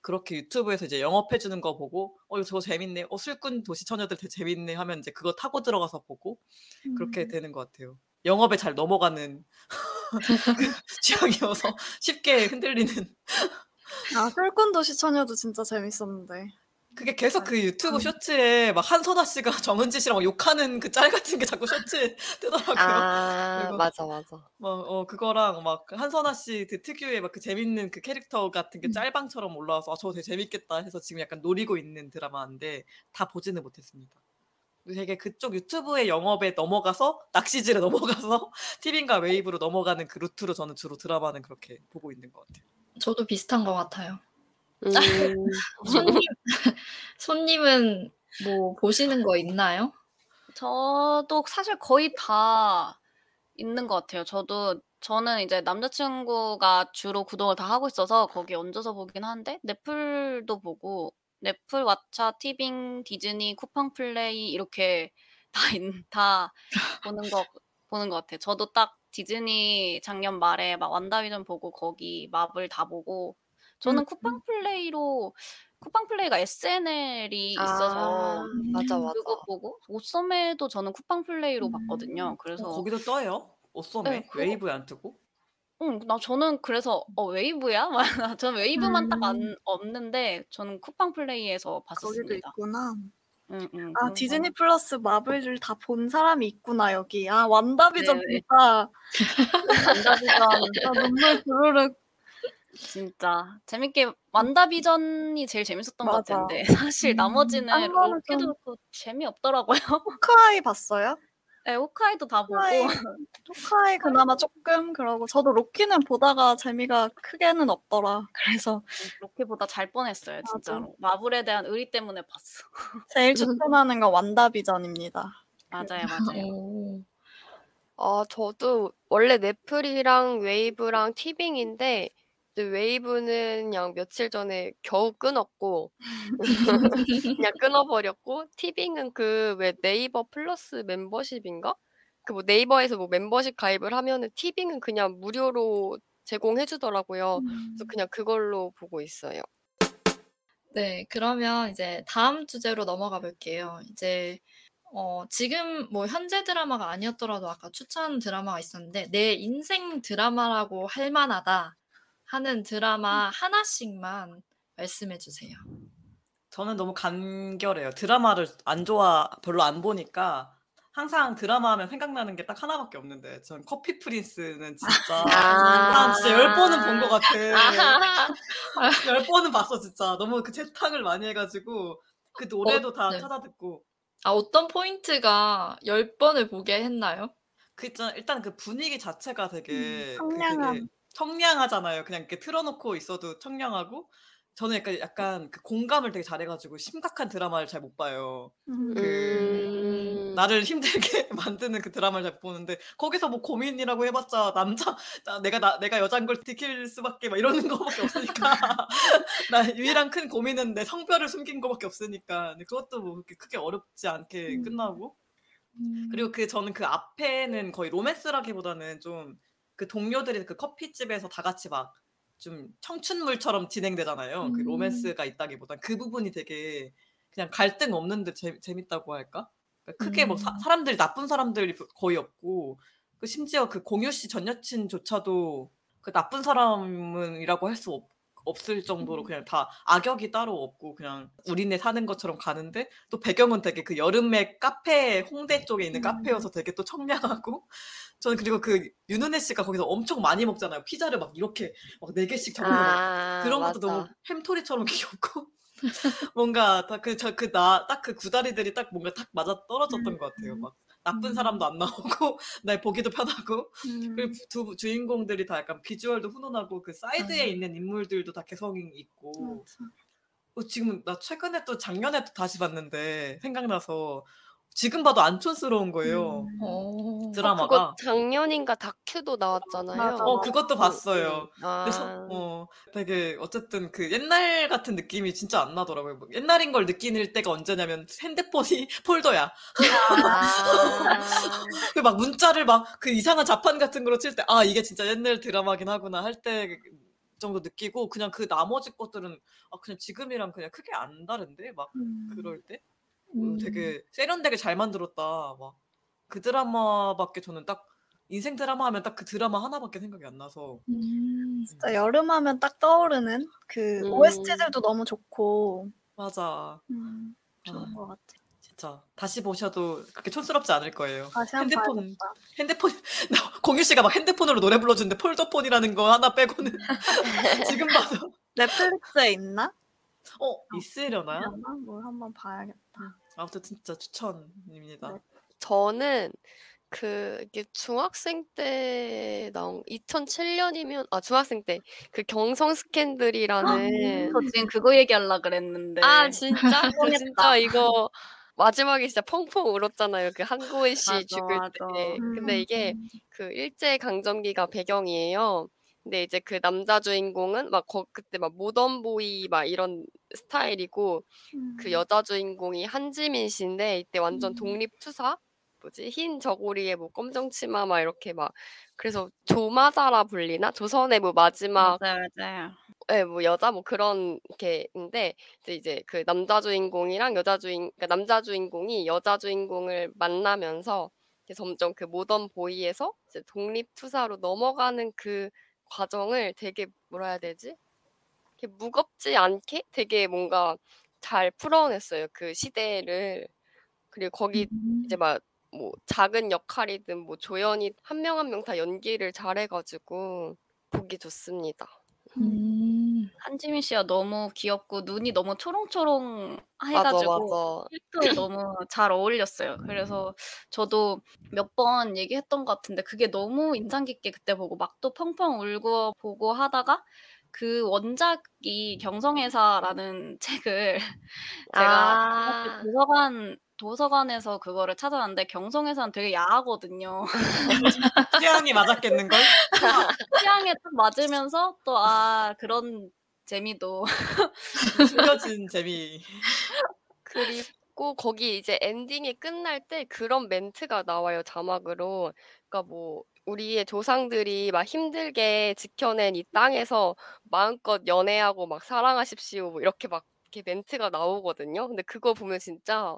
그렇게 유튜브에서 이제 영업해주는 거 보고 어 저거 재밌네 어 술꾼 도시 처녀들 되게 재밌네 하면 이제 그거 타고 들어가서 보고 음. 그렇게 되는 것 같아요. 영업에 잘 넘어가는 취향이어서 쉽게 흔들리는. 아 술꾼 도시 처녀도 진짜 재밌었는데 그게 계속 그 유튜브 쇼츠에 막 한선아 씨가 정은지 씨랑 욕하는 그 짤 같은 게 자꾸 쇼츠에 뜨더라고요. 아 맞아 맞아. 막 어 그거랑 막 한선아 씨 그 특유의 막 그 재밌는 그 캐릭터 같은 게 짤방처럼 올라와서 아 저거 되게 재밌겠다 해서 지금 약간 노리고 있는 드라마인데 다 보지는 못했습니다. 되게 그쪽 유튜브의 영업에 넘어가서 낚시질에 넘어가서 티빙과 웨이브로 넘어가는 그 루트로 저는 주로 드라마는 그렇게 보고 있는 것 같아요. 저도 비슷한 것 같아요. 음... 손님, 손님은 뭐 보시는 거 있나요? 저도 사실 거의 다 있는 것 같아요. 저도 저는 이제 남자친구가 주로 구독을 다 하고 있어서 거기 얹어서 보긴 한데 넷플도 보고 넷플, 왓챠, 티빙, 디즈니, 쿠팡 플레이 이렇게 다, 다 보는 거 보는 것 같아요. 저도 딱 디즈니 작년 말에 막 완다비전 보고 거기 마블 다 보고 저는 쿠팡플레이로 쿠팡플레이가 에스엔엘이 아, 있어서 맞아, 맞아. 그거 보고 옷소매도 저는 쿠팡플레이로 음. 봤거든요. 그래서 어, 거기도 떠요? 옷소매? 네, 웨이브에 안 뜨고? 응, 나 저는 그래서 어 웨이브야? 저는 웨이브만 음. 딱 안, 없는데 저는 쿠팡플레이에서 봤었습니다. 거기도 있구나. 응, 응, 아, 디즈니 플러스 마블을 다 본 사람이 있구나, 여기. 아, 완다비전 네. 진짜. 완다비전. 눈물 주르륵. 진짜. 재밌게, 완다비전이 제일 재밌었던 맞아. 것 같은데. 사실 음, 나머지는 로키도 좀... 재미없더라고요. 호크아이 봤어요? 네, 호크아이도 다 호크아이, 보고. 호크아이 그나마 조금 그러고. 저도 로키는 보다가 재미가 크게는 없더라. 그래서. 로키보다 잘 뻔했어요, 진짜로. 맞아. 마블에 대한 의리 때문에 봤어. 제일 추천하는 건 완다비전입니다. 맞아요, 맞아요. 아, 저도 원래 넷플이랑 웨이브랑 티빙인데 웨이브는 그냥 며칠 전에 겨우 끊었고 그냥 끊어버렸고 티빙은 그 왜 네이버 플러스 멤버십인가? 그 뭐 네이버에서 뭐 멤버십 가입을 하면은 티빙은 그냥 무료로 제공해주더라고요. 음. 그래서 그냥 그걸로 보고 있어요. 네, 그러면 이제 다음 주제로 넘어가 볼게요. 이제 어, 지금 뭐 현재 드라마가 아니었더라도 아까 추천 드라마가 있었는데 내 인생 드라마라고 할 만하다 하는 드라마 하나씩만 말씀해 주세요. 저는 너무 간결해요. 드라마를 안 좋아, 별로 안 보니까 항상 드라마 하면 생각나는 게 딱 하나밖에 없는데 전 커피 프린스는 진짜 아~ 진짜 열 번은 본 것 같아. 열 번은 봤어 진짜. 너무 그 재탕을 많이 해가지고 그 노래도 어, 다 네. 찾아 듣고. 아, 어떤 포인트가 열 번을 보게 했나요? 그 있잖아, 일단 그 분위기 자체가 되게 음, 청량함. 청량하잖아요. 그냥 이렇게 틀어놓고 있어도 청량하고 저는 약간, 약간 그 공감을 되게 잘해가지고 심각한 드라마를 잘 못 봐요. 음. 그 나를 힘들게 만드는 그 드라마를 잘 못 보는데 거기서 뭐 고민이라고 해봤자 남자 나, 내가 나, 내가 여자인 걸 들킬 수밖에 막 이러는 거밖에 없으니까 나 유일한 큰 고민은 내 성별을 숨긴 거밖에 없으니까 근데 그것도 뭐 그렇게 크게 어렵지 않게 음. 끝나고 음. 그리고 그 저는 그 앞에는 거의 로맨스라기보다는 좀 그 동료들이 그 커피집에서 다 같이 막 좀 청춘물처럼 진행되잖아요. 음. 그 로맨스가 있다기보단 그 부분이 되게 그냥 갈등 없는데 재, 재밌다고 할까? 그러니까 크게 음. 뭐 사, 사람들이 나쁜 사람들이 거의 없고 그 심지어 그 공유 씨 전 여친조차도 그 나쁜 사람이라고 할 수 없고 없을 정도로 그냥 다 악역이 따로 없고 그냥 우리네 사는 것처럼 가는데 또 배경은 되게 그 여름에 카페 홍대 쪽에 있는 카페여서 되게 또 청량하고 저는 그리고 그 윤은혜 씨가 거기서 엄청 많이 먹잖아요. 피자를 막 이렇게 막 네 개씩 접는 아, 그런 것도 맞다. 너무 햄토리처럼 귀엽고 뭔가 다 그 저 그 나 딱 그 구다리들이 딱 뭔가 딱 맞아 떨어졌던 것 같아요. 막 나쁜 사람도 안 나오고 나 보기도 편하고 음. 그리고 두 주인공들이 다 약간 비주얼도 훈훈하고 그 사이드에 음. 있는 인물들도 다 개성이 있고 어, 지금 나 최근에 또 작년에 또 다시 봤는데 생각나서 지금 봐도 안촌스러운 거예요. 음. 드라마가 어, 작년인가 다큐도 나왔잖아요. 맞아. 어 그것도 봤어요. 아. 그래서 어 되게 어쨌든 그 옛날 같은 느낌이 진짜 안 나더라고요. 뭐 옛날인 걸 느끼는 때가 언제냐면 핸드폰이 폴더야. 아. 막 문자를 막 그 이상한 자판 같은 거로 칠 때 아 이게 진짜 옛날 드라마긴 하구나 할 때 정도 느끼고 그냥 그 나머지 것들은 아 그냥 지금이랑 그냥 크게 안 다른데 막 음. 그럴 때. 음. 되게 세련되게 잘 만들었다. 막 그 드라마밖에 저는 딱 인생 드라마 하면 딱 그 드라마 하나밖에 생각이 안 나서 음. 진짜 여름 하면 딱 떠오르는 그 음. 오에스티들도 너무 좋고 맞아 음. 좋은 아. 것 같아. 진짜 다시 보셔도 그렇게 촌스럽지 않을 거예요. 다시 한번 핸드폰 봐야겠다. 핸드폰 공유 씨가 막 핸드폰으로 노래 불러주는데 폴더폰이라는 거 하나 빼고는 지금 봐도 넷플릭스에 있나? 어, 어 있으려나? 뭘 한번 봐야겠다. 아무튼 진짜 추천입니다. 네. 저는 그 이게 중학생 때 나온 이천칠 년이면 아 중학생 때 그 경성 스캔들이라는 저 지금 그거 얘기하려 그랬는데 아 진짜? 진짜 이거 마지막에 진짜 펑펑 울었잖아요. 그 한고은 씨 맞아, 죽을 맞아. 때. 근데 이게 그 일제 강점기가 배경이에요. 근데 이제 그 남자 주인공은 막 거, 그때 막 모던보이 막 이런 스타일이고 음. 그 여자 주인공이 한지민 씨인데 이때 완전 독립투사 뭐지 흰 저고리에 뭐 검정 치마 막 이렇게 막 그래서 조마자라 불리나 조선의 뭐 마지막 맞아요, 맞아요. 예, 뭐 여자 뭐 그런 게인데 이제 이제 그 남자 주인공이랑 여자 주인 그러니까 남자 주인공이 여자 주인공을 만나면서 이제 점점 그 모던 보이에서 이제 독립 투사로 넘어가는 그 과정을 되게 뭐라 해야 되지? 이렇게 무겁지 않게 되게 뭔가 잘 풀어냈어요. 그 시대를. 그리고 거기 이제 음. 막 뭐 작은 역할이든 뭐 조연이 한 명 한 명 다 연기를 잘해가지고 보기 좋습니다. 음. 한지민 씨가 너무 귀엽고 눈이 너무 초롱초롱 해가지고 캐릭터에 너무 잘 어울렸어요. 그래서 저도 몇 번 얘기했던 것 같은데 그게 너무 인상 깊게 그때 보고 막 또 펑펑 울고 보고 하다가 그 원작이 경성애사라는 책을 제가 아~ 도서관, 도서관에서 그거를 찾아놨는데 경성애사는 되게 야하거든요. 취향이 맞았겠는걸? 취향에 딱 맞으면서 또 아 그런 재미도 숨겨진 재미. 그리고 거기 이제 엔딩이 끝날 때 그런 멘트가 나와요, 자막으로. 그러니까 뭐 우리의 조상들이 막 힘들게 지켜낸 이 땅에서 마음껏 연애하고 막 사랑하십시오 뭐 이렇게 막 이렇게 멘트가 나오거든요. 근데 그거 보면 진짜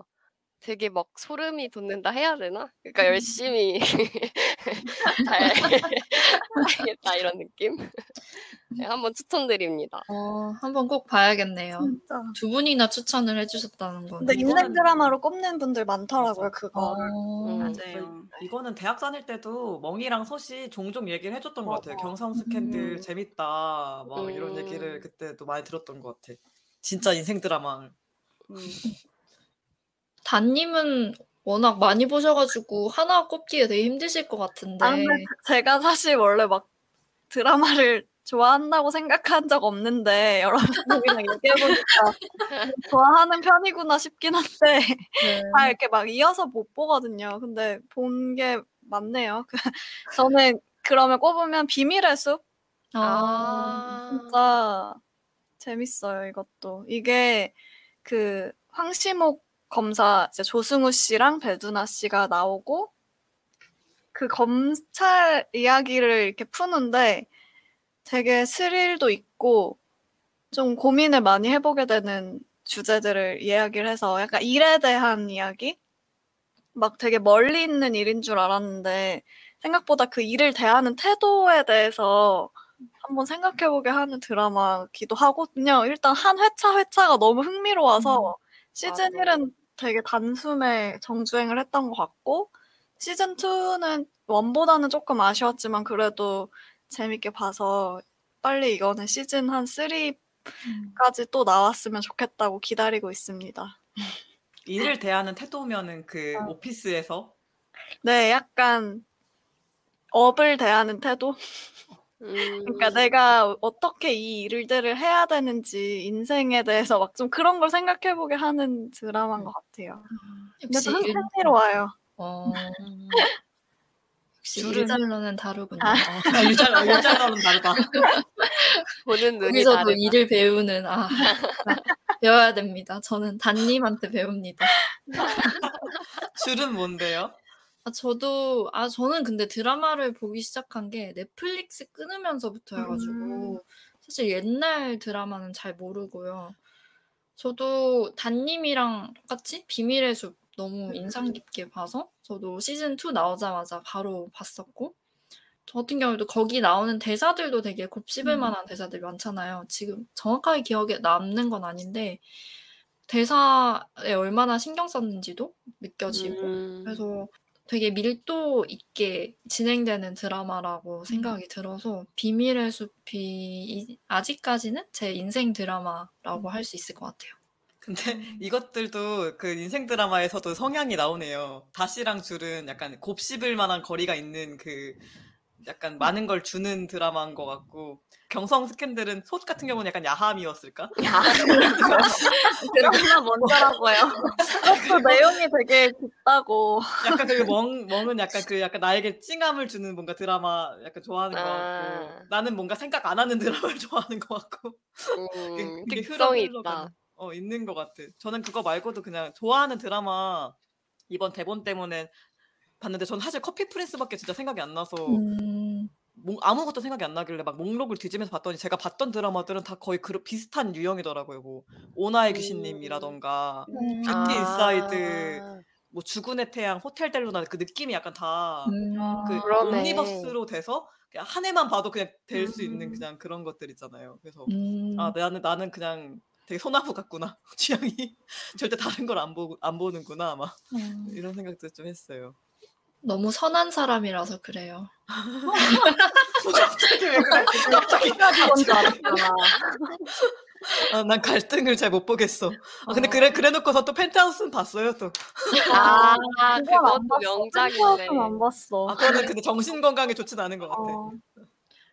되게 막 소름이 돋는다 해야 되나? 그러니까 열심히 잘 하겠다 이런 느낌? 네, 한번 추천드립니다. 어, 한번 꼭 봐야겠네요. 진짜. 두 분이나 추천을 해주셨다는 건. 근데 인생 드라마로 꼽는 분들 많더라고요, 그거. 어, 맞아요. 이거는 대학 다닐 때도 멍이랑 서시 종종 얘기를 해줬던 것 같아요. 경성 스캔들 음. 재밌다 막 음. 이런 얘기를 그때도 많이 들었던 것 같아. 진짜 인생 드라마. 음. 단님은 워낙 많이 보셔가지고 하나 꼽기에 되게 힘드실 것 같은데. 아, 제가 사실 원래 막 드라마를 좋아한다고 생각한 적 없는데 여러분들이랑 얘기해보니까 좋아하는 편이구나 싶긴 한데 네. 다 이렇게 막 이어서 못 보거든요. 근데 본 게 많네요. 저는 그러면 꼽으면 비밀의 숲. 아, 진짜 재밌어요 이것도. 이게 그 황시목 검사 이제 조승우 씨랑 배두나 씨가 나오고 그 검찰 이야기를 이렇게 푸는데 되게 스릴도 있고 좀 고민을 많이 해보게 되는 주제들을 이야기를 해서 약간 일에 대한 이야기? 막 되게 멀리 있는 일인 줄 알았는데 생각보다 그 일을 대하는 태도에 대해서 한번 생각해보게 하는 드라마기도 하거든요. 일단 한 회차 회차가 너무 흥미로워서 음. 시즌 일은 되게 단숨에 정주행을 했던 것 같고 시즌 이는 일보다는 조금 아쉬웠지만 그래도 재밌게 봐서 빨리 이거는 시즌 한 삼까지 또 나왔으면 좋겠다고 기다리고 있습니다. 일을 대하는 태도면은 그 아. 오피스에서? 네, 약간 업을 대하는 태도? 음. 그러니까 내가 어떻게 이 일들을 해야 되는지 인생에 대해서 막 좀 그런 걸 생각해보게 하는 드라마인 것 같아요. 역시 흥미로워요. 어... 역시 줄은... 유잘러는 다르군요. 아. 아, 유잘러, 유잘러는 다르다. 보는 눈이 다르다. 여기서도 일을 배우는 아 배워야 됩니다. 저는 단님한테 배웁니다. 줄은 뭔데요? 아, 저도, 아, 저는 근데 드라마를 보기 시작한 게 넷플릭스 끊으면서부터여가지고, 음. 사실 옛날 드라마는 잘 모르고요. 저도 단님이랑 똑같이 비밀의 숲 너무 인상 깊게 봐서, 저도 시즌이 나오자마자 바로 봤었고, 저 같은 경우에도 거기 나오는 대사들도 되게 곱씹을 만한 대사들이 많잖아요. 지금 정확하게 기억에 남는 건 아닌데, 대사에 얼마나 신경 썼는지도 느껴지고, 음. 그래서, 되게 밀도 있게 진행되는 드라마라고 생각이 들어서 비밀의 숲이 아직까지는 제 인생 드라마라고 할 수 있을 것 같아요. 근데 이것들도 그 인생 드라마에서도 성향이 나오네요. 다시랑 줄은 약간 곱씹을 만한 거리가 있는 그 약간 많은 걸 주는 드라마인 것 같고 경성 스캔들은 솥 같은 경우는 약간 야함이었을까? 드라마 뭔가라고요. 그것도 내용이 되게 깊다고. 약간 그 멍, 멍은 약간 그 약간 나에게 찡함을 주는 뭔가 드라마 약간 좋아하는 것 같고 아... 나는 뭔가 생각 안 하는 드라마를 좋아하는 것 같고 음, 그게 특성이 있다. 어, 있는 것 같아. 저는 그거 말고도 그냥 좋아하는 드라마 이번 대본 때문에 봤는데 전 사실 커피 프린스밖에 진짜 생각이 안 나서 음... 뭐 아무것도 생각이 안 나길래 막 목록을 뒤지면서 봤더니 제가 봤던 드라마들은 다 거의 그런 비슷한 유형이더라고요. 뭐 오나의 음. 귀신님이라던가 음. 뷰티 인사이드, 아. 뭐 죽은의 태양, 호텔 델루나 그 느낌이 약간 다 음. 그 아, 그러네. 옴니버스로 돼서 그냥 한 해만 봐도 그냥 될 수 있는 음. 그냥 그런 것들 있잖아요. 그래서 아 음. 나는 나는 그냥 되게 소나무 같구나 취향이 절대 다른 걸 안 보고 안 보는구나 막 음. 이런 생각도 좀 했어요. 너무 선한 사람이라서 그래요. 갑자기 왜 그래? 갑자기 뭔지 알았잖아. 아, 난 갈등을 잘 못 보겠어. 아, 근데 어. 그래 그래놓고서 또 펜트하우스는 봤어요 또. 아, 아 그건 그것도 안 봤어. 명작인데. 펜트하우스는 안 봤어. 아 그거는 근데 정신 건강에 좋진 않은 것 같아. 어.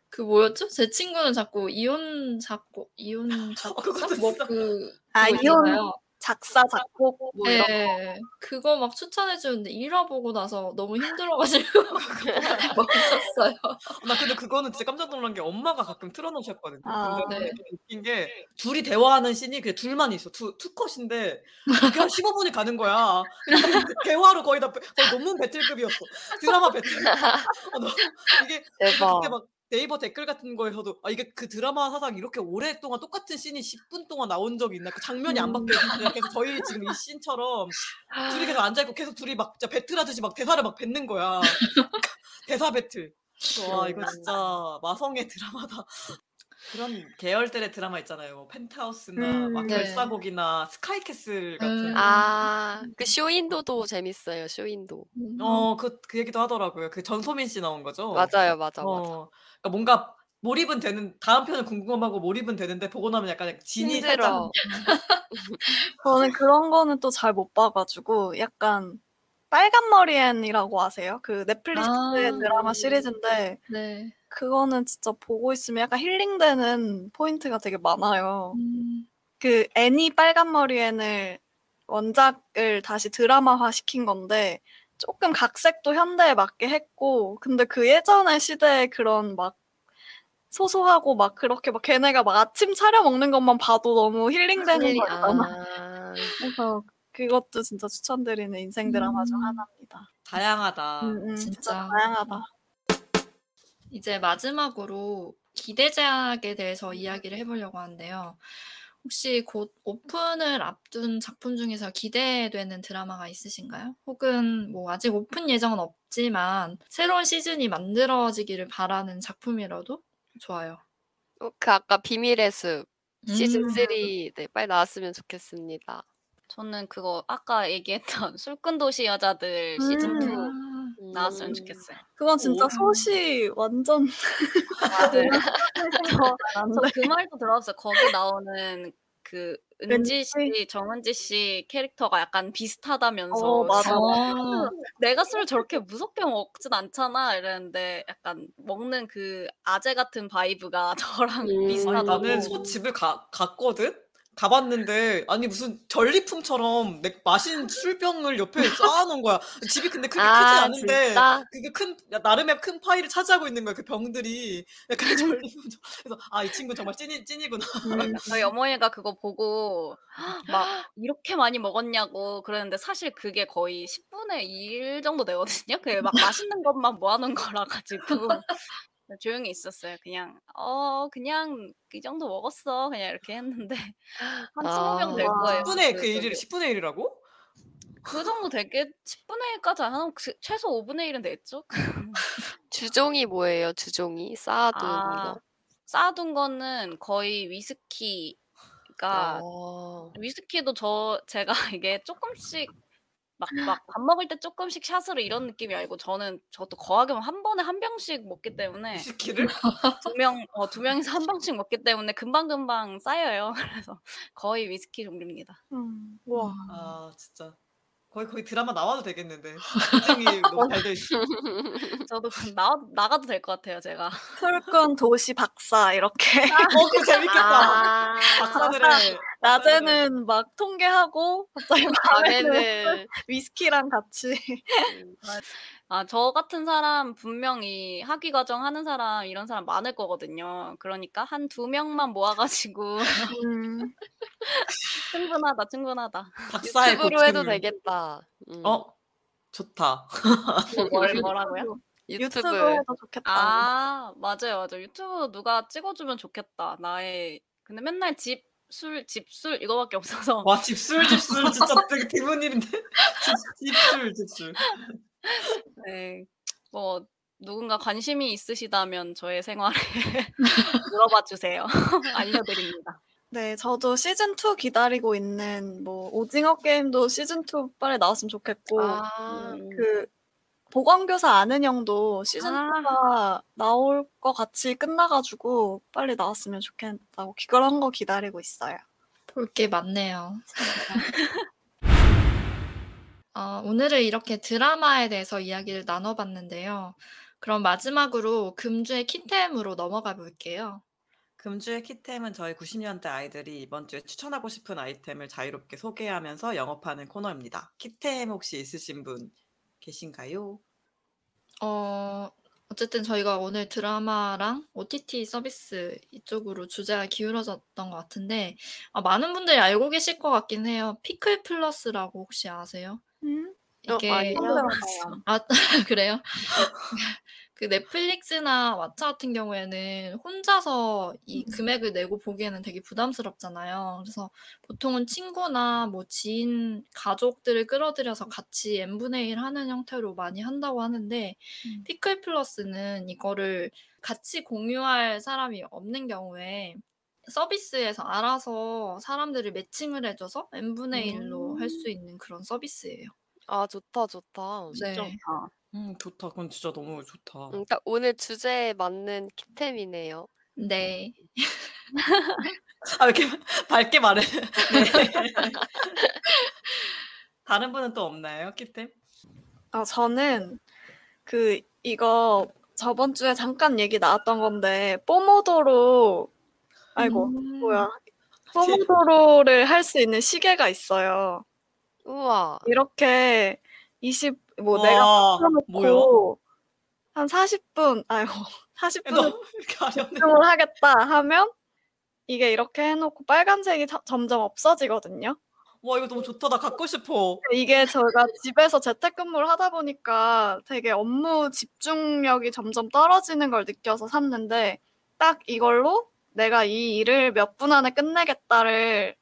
그 뭐였죠? 제 친구는 자꾸 이혼 작곡, 이혼 작곡, 어, 그것도 뭐 있어. 그, 아 이혼. 작사, 작곡 뭐 이런 네, 거. 그거 막 추천해주는데 잃어보고 나서 너무 힘들어가지고 멈췄어요. 나 근데 그거는 진짜 깜짝 놀란 게 엄마가 가끔 틀어놓으셨거든요. 아, 근데 네. 웃긴 게 둘이 대화하는 씬이 그냥 둘만 있어. 두, 투 컷인데 그게 한 십오 분이 가는 거야. 대화로 거의 다 거의 논문 배틀급이었어. 드라마 배틀. 어, 너, 이게 대박. 그때 막 네이버 댓글 같은 거에서도 아 이게 그 드라마 사상 이렇게 오랫동안 똑같은 씬이 십 분 동안 나온 적이 있나 그 장면이 안 바뀌었는데 계속 저희 지금 이 씬처럼 둘이 계속 앉아있고 계속 둘이 막 진짜 배틀하듯이 막 대사를 막 뱉는 거야. 대사 배틀. 와 이거 진짜 마성의 드라마다. 그런 계열들의 드라마 있잖아요. 뭐 펜트하우스나 음, 막 네. 결사곡이나 스카이캐슬 같은. 음. 아, 그 쇼인도도 재밌어요. 쇼인도. 음. 어, 그, 그 얘기도 하더라고요. 그 전소민 씨 나온 거죠? 맞아요, 맞아, 어, 맞아. 그러니까 뭔가 몰입은 되는 다음 편은 궁금하고 몰입은 되는데 보고 나면 약간 진이 살짝. 저는 그런 거는 또 잘 못 봐가지고 약간. 빨간머리엔이라고 아세요? 그 넷플릭스 아, 드라마 시리즈인데 네. 그거는 진짜 보고 있으면 약간 힐링되는 포인트가 되게 많아요. 음. 그 애니 빨간머리엔을 원작을 다시 드라마화 시킨 건데 조금 각색도 현대에 맞게 했고 근데 그 예전의 시대의 그런 막 소소하고 막 그렇게 막 걔네가 막 아침 차려 먹는 것만 봐도 너무 힐링되는 거 있잖아. 그래서 그것도 진짜 추천드리는 인생 드라마 음. 중 하나입니다. 다양하다. 음, 음, 진짜. 진짜 다양하다. 이제 마지막으로 기대작에 대해서 이야기를 해보려고 하는데요. 혹시 곧 오픈을 앞둔 작품 중에서 기대되는 드라마가 있으신가요? 혹은 뭐 아직 오픈 예정은 없지만 새로운 시즌이 만들어지기를 바라는 작품이라도 좋아요. 어, 그 아까 비밀의 숲 시즌 쓰리 음. 네, 빨리 나왔으면 좋겠습니다. 저는 그거 아까 얘기했던 술꾼도시 여자들 시즌 투 나왔으면 좋겠어요. 그건 진짜 오. 소시 완전 다들 저 그 말도 들어봤어요. 거기 나오는 그 은지 씨, 정은지 씨 캐릭터가 약간 비슷하다면서 어, 맞아. 내가 술을 저렇게 무섭게 먹진 않잖아 이랬는데 약간 먹는 그 아재 같은 바이브가 저랑 음. 비슷하다고. 아니, 나는 소 집을 가, 갔거든? 가봤는데 아니 무슨 전리품처럼 내 마신 술병을 옆에 쌓아놓은 거야. 집이 근데 크게 아, 크지 않은데 진짜? 그게 큰 나름의 큰 파이를 차지하고 있는 거야. 그 병들이 약간 전리품처럼. 그래서 아 이 친구 정말 찐이 찐이구나. 음, 저희 어머니가 그거 보고 막 이렇게 많이 먹었냐고 그러는데 사실 그게 거의 십분의 일 정도 되거든요. 그게 막 맛있는 것만 모아놓은 거라 가지고. 조용히 있었어요. 그냥 어 그냥 이 정도 먹었어 그냥 이렇게 했는데 한 스무 병 될 아, 거예요. 십분의 그 일을 십분의 일이라고? 그 정도 되게 십분의 일까지 안 하고 최소 오분의 일은 냈죠. 주종이 뭐예요? 주종이 쌓아둔 아, 거. 쌓아둔 거는 거의 위스키가 오. 위스키도 저 제가 이게 조금씩 막 막 밥 먹을 때 조금씩 샷으로 이런 느낌이 알고 저는 저도 거하게만 한 번에 한 병씩 먹기 때문에 위스키를 두 명 어 두 명이서 한 병씩 먹기 때문에 금방 금방 쌓여요. 그래서 거의 위스키 종류입니다. 음. 와, 아 진짜 거의 거의 드라마 나와도 되겠는데 굉장히 너무 잘 돼 있어. 저도 나 나가도 될 것 같아요 제가. 술꾼 도시 박사 이렇게. 아, 어, 그 재밌겠다. 아, 박사들의 박사. 낮에는 막 통계하고 갑자기 밤에는 위스키랑 같이. 아, 저 같은 사람 분명히 학위 과정 하는 사람 이런 사람 많을 거거든요. 그러니까 한 두 명만 모아가지고 음. 충분하다 충분하다. 박사의 고충으로 해도 되겠다. 음. 어 좋다. 뭘, 뭐라고요? 유튜브. 유튜브도 좋겠다. 아, 맞아요, 맞아요. 유튜브 누가 찍어주면 좋겠다. 나의. 근데 맨날 집, 술, 집, 술 이거밖에 없어서. 와, 집술, 집술. 진짜 되게 드문 일인데. 집, 집술, 집술. 네. 뭐, 누군가 관심이 있으시다면 저의 생활에 물어봐 주세요. 알려드립니다. 네, 저도 시즌투 기다리고 있는, 뭐, 오징어 게임도 시즌투 빨리 나왔으면 좋겠고, 아. 그, 보건교사 아는 형도 시즌투가 아. 나올 것 같이 끝나가지고 빨리 나왔으면 좋겠다고 그런 거 기다리고 있어요. 볼 게 많네요. 어, 오늘은 이렇게 드라마에 대해서 이야기를 나눠봤는데요. 그럼 마지막으로 금주의 키템으로 넘어가 볼게요. 금주의 키템은 저희 구십 년대 아이들이 이번 주에 추천하고 싶은 아이템을 자유롭게 소개하면서 영업하는 코너입니다. 키템 혹시 있으신 분 계신가요? 어, 어쨌든 저희가 오늘 드라마랑 오티티 서비스 이쪽으로 주제가 기울어졌던 것 같은데 아, 많은 분들이 알고 계실 것 같긴 해요. 피클 플러스라고 혹시 아세요? 음? 이게 어, 아, 그래요? 그 넷플릭스나 왓챠 같은 경우에는 혼자서 이 금액을 내고 보기에는 되게 부담스럽잖아요. 그래서 보통은 친구나 뭐 지인, 가족들을 끌어들여서 같이 엔 분의 일 하는 형태로 많이 한다고 하는데 음. 피클 플러스는 이거를 같이 공유할 사람이 없는 경우에 서비스에서 알아서 사람들을 매칭을 해줘서 엔 분의 일로 음. 할 수 있는 그런 서비스예요. 아, 좋다, 좋다. 네. 진짜 좋다. 음, 좋다. 그건 진짜 너무 좋다. 음, 딱 오늘 주제에 맞는 키템이네요. 네. 아, 왜 이렇게 밝게 말해. 네. 다른 분은 또 없나요, 키템? 아, 저는 그 이거 저번 주에 잠깐 얘기 나왔던 건데 뽀모도로 아이고, 음... 뭐야. 뽀모도로를 할 수 있는 시계가 있어요. 우와. 이렇게 이십 뭐 와, 내가 틀어놓고 한 사십 분 아이고 사십 분 집중을 하겠다 하면 이게 이렇게 해놓고 빨간색이 자, 점점 없어지거든요. 와, 이거 너무 좋다. 나 갖고 싶어. 이게 제가 집에서 재택근무를 하다 보니까 되게 업무 집중력이 점점 떨어지는 걸 느껴서 샀는데 딱 이걸로 내가 이 일을 몇 분 안에 끝내겠다를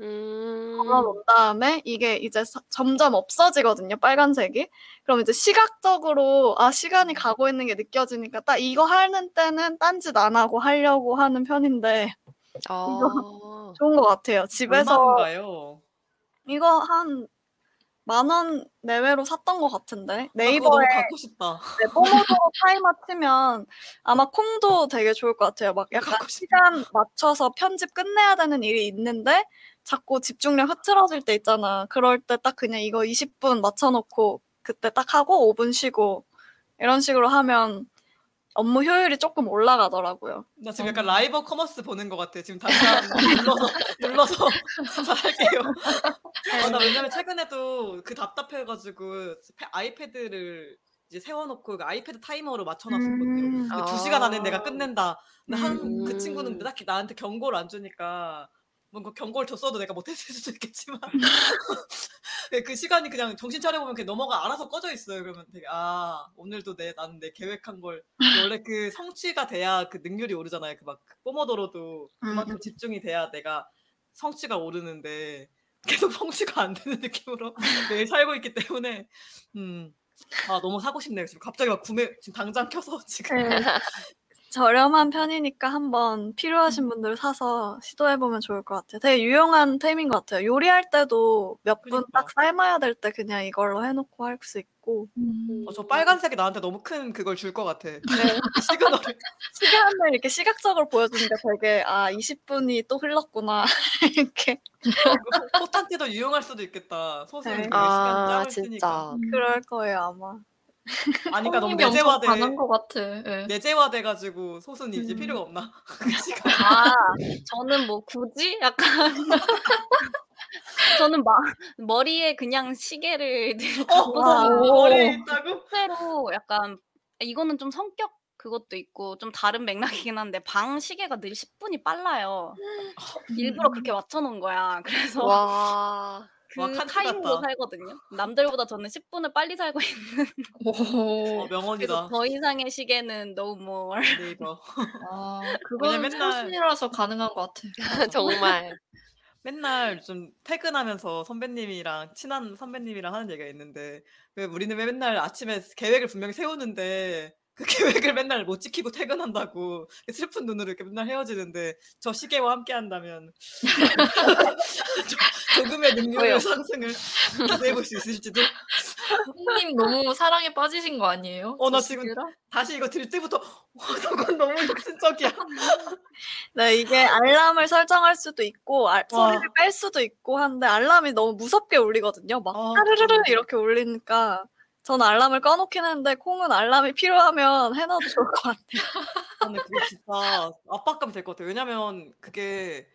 음... 걸어놓은 다음에 이게 이제 서, 점점 없어지거든요, 빨간색이. 그럼 이제 시각적으로 아 시간이 가고 있는 게 느껴지니까 딱 이거 하는 때는 딴짓 안 하고 하려고 하는 편인데 아... 이거 좋은 것 같아요. 집에서 얼마인가요? 이거 한 만 원 내외로 샀던 것 같은데 네이버에 갖고 싶다. 네, 뽀모도로 타이머 치면 아마 콩도 되게 좋을 것 같아요. 막 약간 시간 맞춰서 편집 끝내야 되는 일이 있는데 자꾸 집중력 흐트러질 때 있잖아. 그럴 때 딱 그냥 이거 이십 분 맞춰놓고 그때 딱 하고 오 분 쉬고 이런 식으로 하면 업무 효율이 조금 올라가더라고요. 나 지금 약간 어. 라이버 커머스 보는 것 같아. 지금 다시 눌러서 눌러서 잘할게요. 아, 나 왜냐면 최근에도 그 답답해가지고 아이패드를 이제 세워놓고 아이패드 타이머로 맞춰놨었거든요. 음. 아. 두 시간 안에 내가 끝낸다. 근데 한, 음. 그 친구는 딱히 나한테 경고를 안 주니까 뭔가 경고를 줬어도 내가 못했을 수도 있겠지만 그 시간이 그냥 정신 차려보면 그냥 넘어가 알아서 꺼져 있어요. 그러면 되게 아 오늘도 내 나는 내 계획한 걸 원래 그 성취가 돼야 그 능률이 오르잖아요. 그 막 뽀모도로도 그만큼 집중이 돼야 내가 성취가 오르는데 계속 성취가 안 되는 느낌으로 매일 살고 있기 때문에 음 아 너무 사고 싶네요. 지금 갑자기 막 구매 지금 당장 켜서 지금 저렴한 편이니까 한번 필요하신 분들 사서 시도해보면 좋을 것 같아요. 되게 유용한 템인 것 같아요. 요리할 때도 몇 분 딱 삶아야 될 때 그냥 이걸로 해놓고 할 수 있고. 음. 어, 저 빨간색이 나한테 너무 큰 그걸 줄 것 같아. 네. 시그널을. 시간을 이렇게 시각적으로 보여주는데 되게 아 이십 분이 또 흘렀구나. 이렇게. 포탄티도 유용할 수도 있겠다. 소설 네. 아, 시간 진짜. 음. 그럴 거예요 아마. 아니, 그러니까 너무 내재화돼. 가는 것 같아. 네. 내재화돼가지고 소순이 이제 음. 필요가 없나? 아, 저는 뭐 굳이 약간 저는 마, 머리에 그냥 시계를 갖고서 머리에 있다고? 실제로 약간 이거는 좀 성격 그것도 있고 좀 다른 맥락이긴 한데 방 시계가 늘 십 분이 빨라요. 일부러 그렇게 맞춰놓은 거야. 그래서. 와. 그 타임으로 살거든요. 남들보다 저는 십 분을 빨리 살고 있는. 오, 어, 명언이다. 더 이상의 시계는 no more. 네, 이거. 아, 그건 맨날... 소신이라서 가능한 것 같아. 정말. 맨날 좀 퇴근하면서 선배님이랑 친한 선배님이랑 하는 얘기가 있는데, 왜 우리는 왜 맨날 아침에 계획을 분명히 세우는데 그 계획을 맨날 못 지키고 퇴근한다고 슬픈 눈으로 이렇게 맨날 헤어지는데, 저 시계와 함께 한다면 조금의 능률의 상승을 기대해볼 수 있을지도. 선생님 너무 사랑에 빠지신 거 아니에요? 어, 나 지금 다시 이거 들 때부터 와, 저건 너무 욕심적이야. 네, 이게 알람을 설정할 수도 있고 알, 소리를 뺄 수도 있고 한데 알람이 너무 무섭게 울리거든요. 막 따르르르 아, 이렇게 울리니까 전 알람을 꺼놓긴 했는데, 콩은 알람이 필요하면 해놔도 좋을 것 같아요. 근데 그게 진짜 압박감이 될 것 같아요. 왜냐면 그게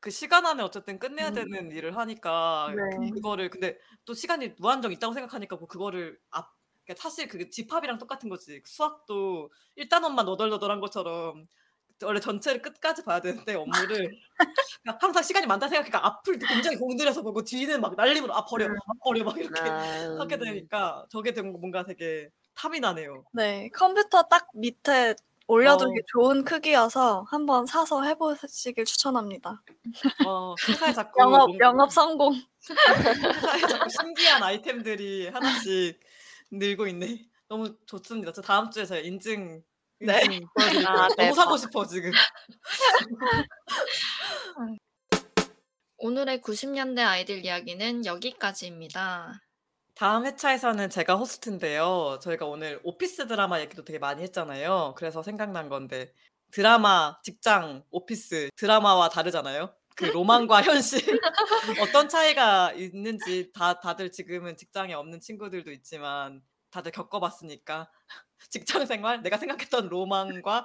그 시간 안에 어쨌든 끝내야 음. 되는 일을 하니까 네. 그거를 근데 또 시간이 무한정 있다고 생각하니까 뭐 그거를 앞 그러니까 사실 그게 집합이랑 똑같은 거지. 수학도 일 단원만 너덜너덜한 것처럼 원래 전체를 끝까지 봐야 되는데 업무를 그러니까 항상 시간이 많다 생각하니까 앞을 굉장히 공들여서 보고 뒤는 막 날림으로 아 버려, 아 버려 막 이렇게 아... 하게 되니까 저게 되면 뭔가 되게 탐이 나네요. 네, 컴퓨터 딱 밑에 올려두기 어... 좋은 크기여서 한번 사서 해보시길 추천합니다. 어, 회사에 자꾸 영업, 뭔가... 영업 성공. 회사에 자꾸 신기한 아이템들이 하나씩 늘고 있네. 너무 좋습니다. 저 다음 주에 제가 인증 네. 아, 너무 대박. 사고 싶어 지금. 오늘의 구십 년대 아이들 이야기는 여기까지입니다. 다음 회차에서는 제가 호스트인데요. 저희가 오늘 오피스 드라마 얘기도 되게 많이 했잖아요. 그래서 생각난 건데, 드라마, 직장, 오피스 드라마와 다르잖아요. 그 로망과 현실 어떤 차이가 있는지 다, 다들 지금은 직장에 없는 친구들도 있지만 다들 겪어봤으니까 직장생활, 내가 생각했던 로망과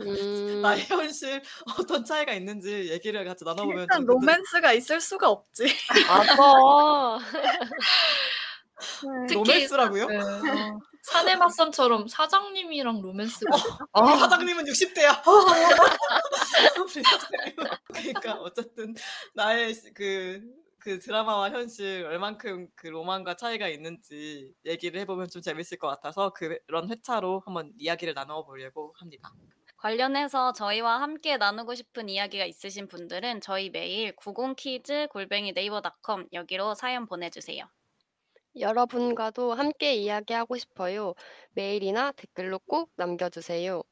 음... 나의 현실 어떤 차이가 있는지 얘기를 같이 나눠보면 일단 좀 로맨스가 있을 수가 없지. 맞아. 네. 로맨스라고요? 네. 어. 사내 맞선처럼 사장님이랑 로맨스가 어, 어. 사장님은 육십 대야. 그러니까 어쨌든 나의 그, 그 드라마와 현실 얼만큼 그 로망과 차이가 있는지 얘기를 해보면 좀 재밌을 것 같아서 그런 회차로 한번 이야기를 나눠보려고 합니다. 관련해서 저희와 함께 나누고 싶은 이야기가 있으신 분들은 저희 메일 구십 키즈 골뱅이 네이버 닷컴 여기로 사연 보내주세요. 여러분과도 함께 이야기하고 싶어요. 메일이나 댓글로 꼭 남겨주세요.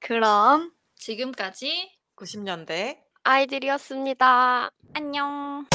그럼 지금까지 구십 년대 아이들이었습니다. 안녕.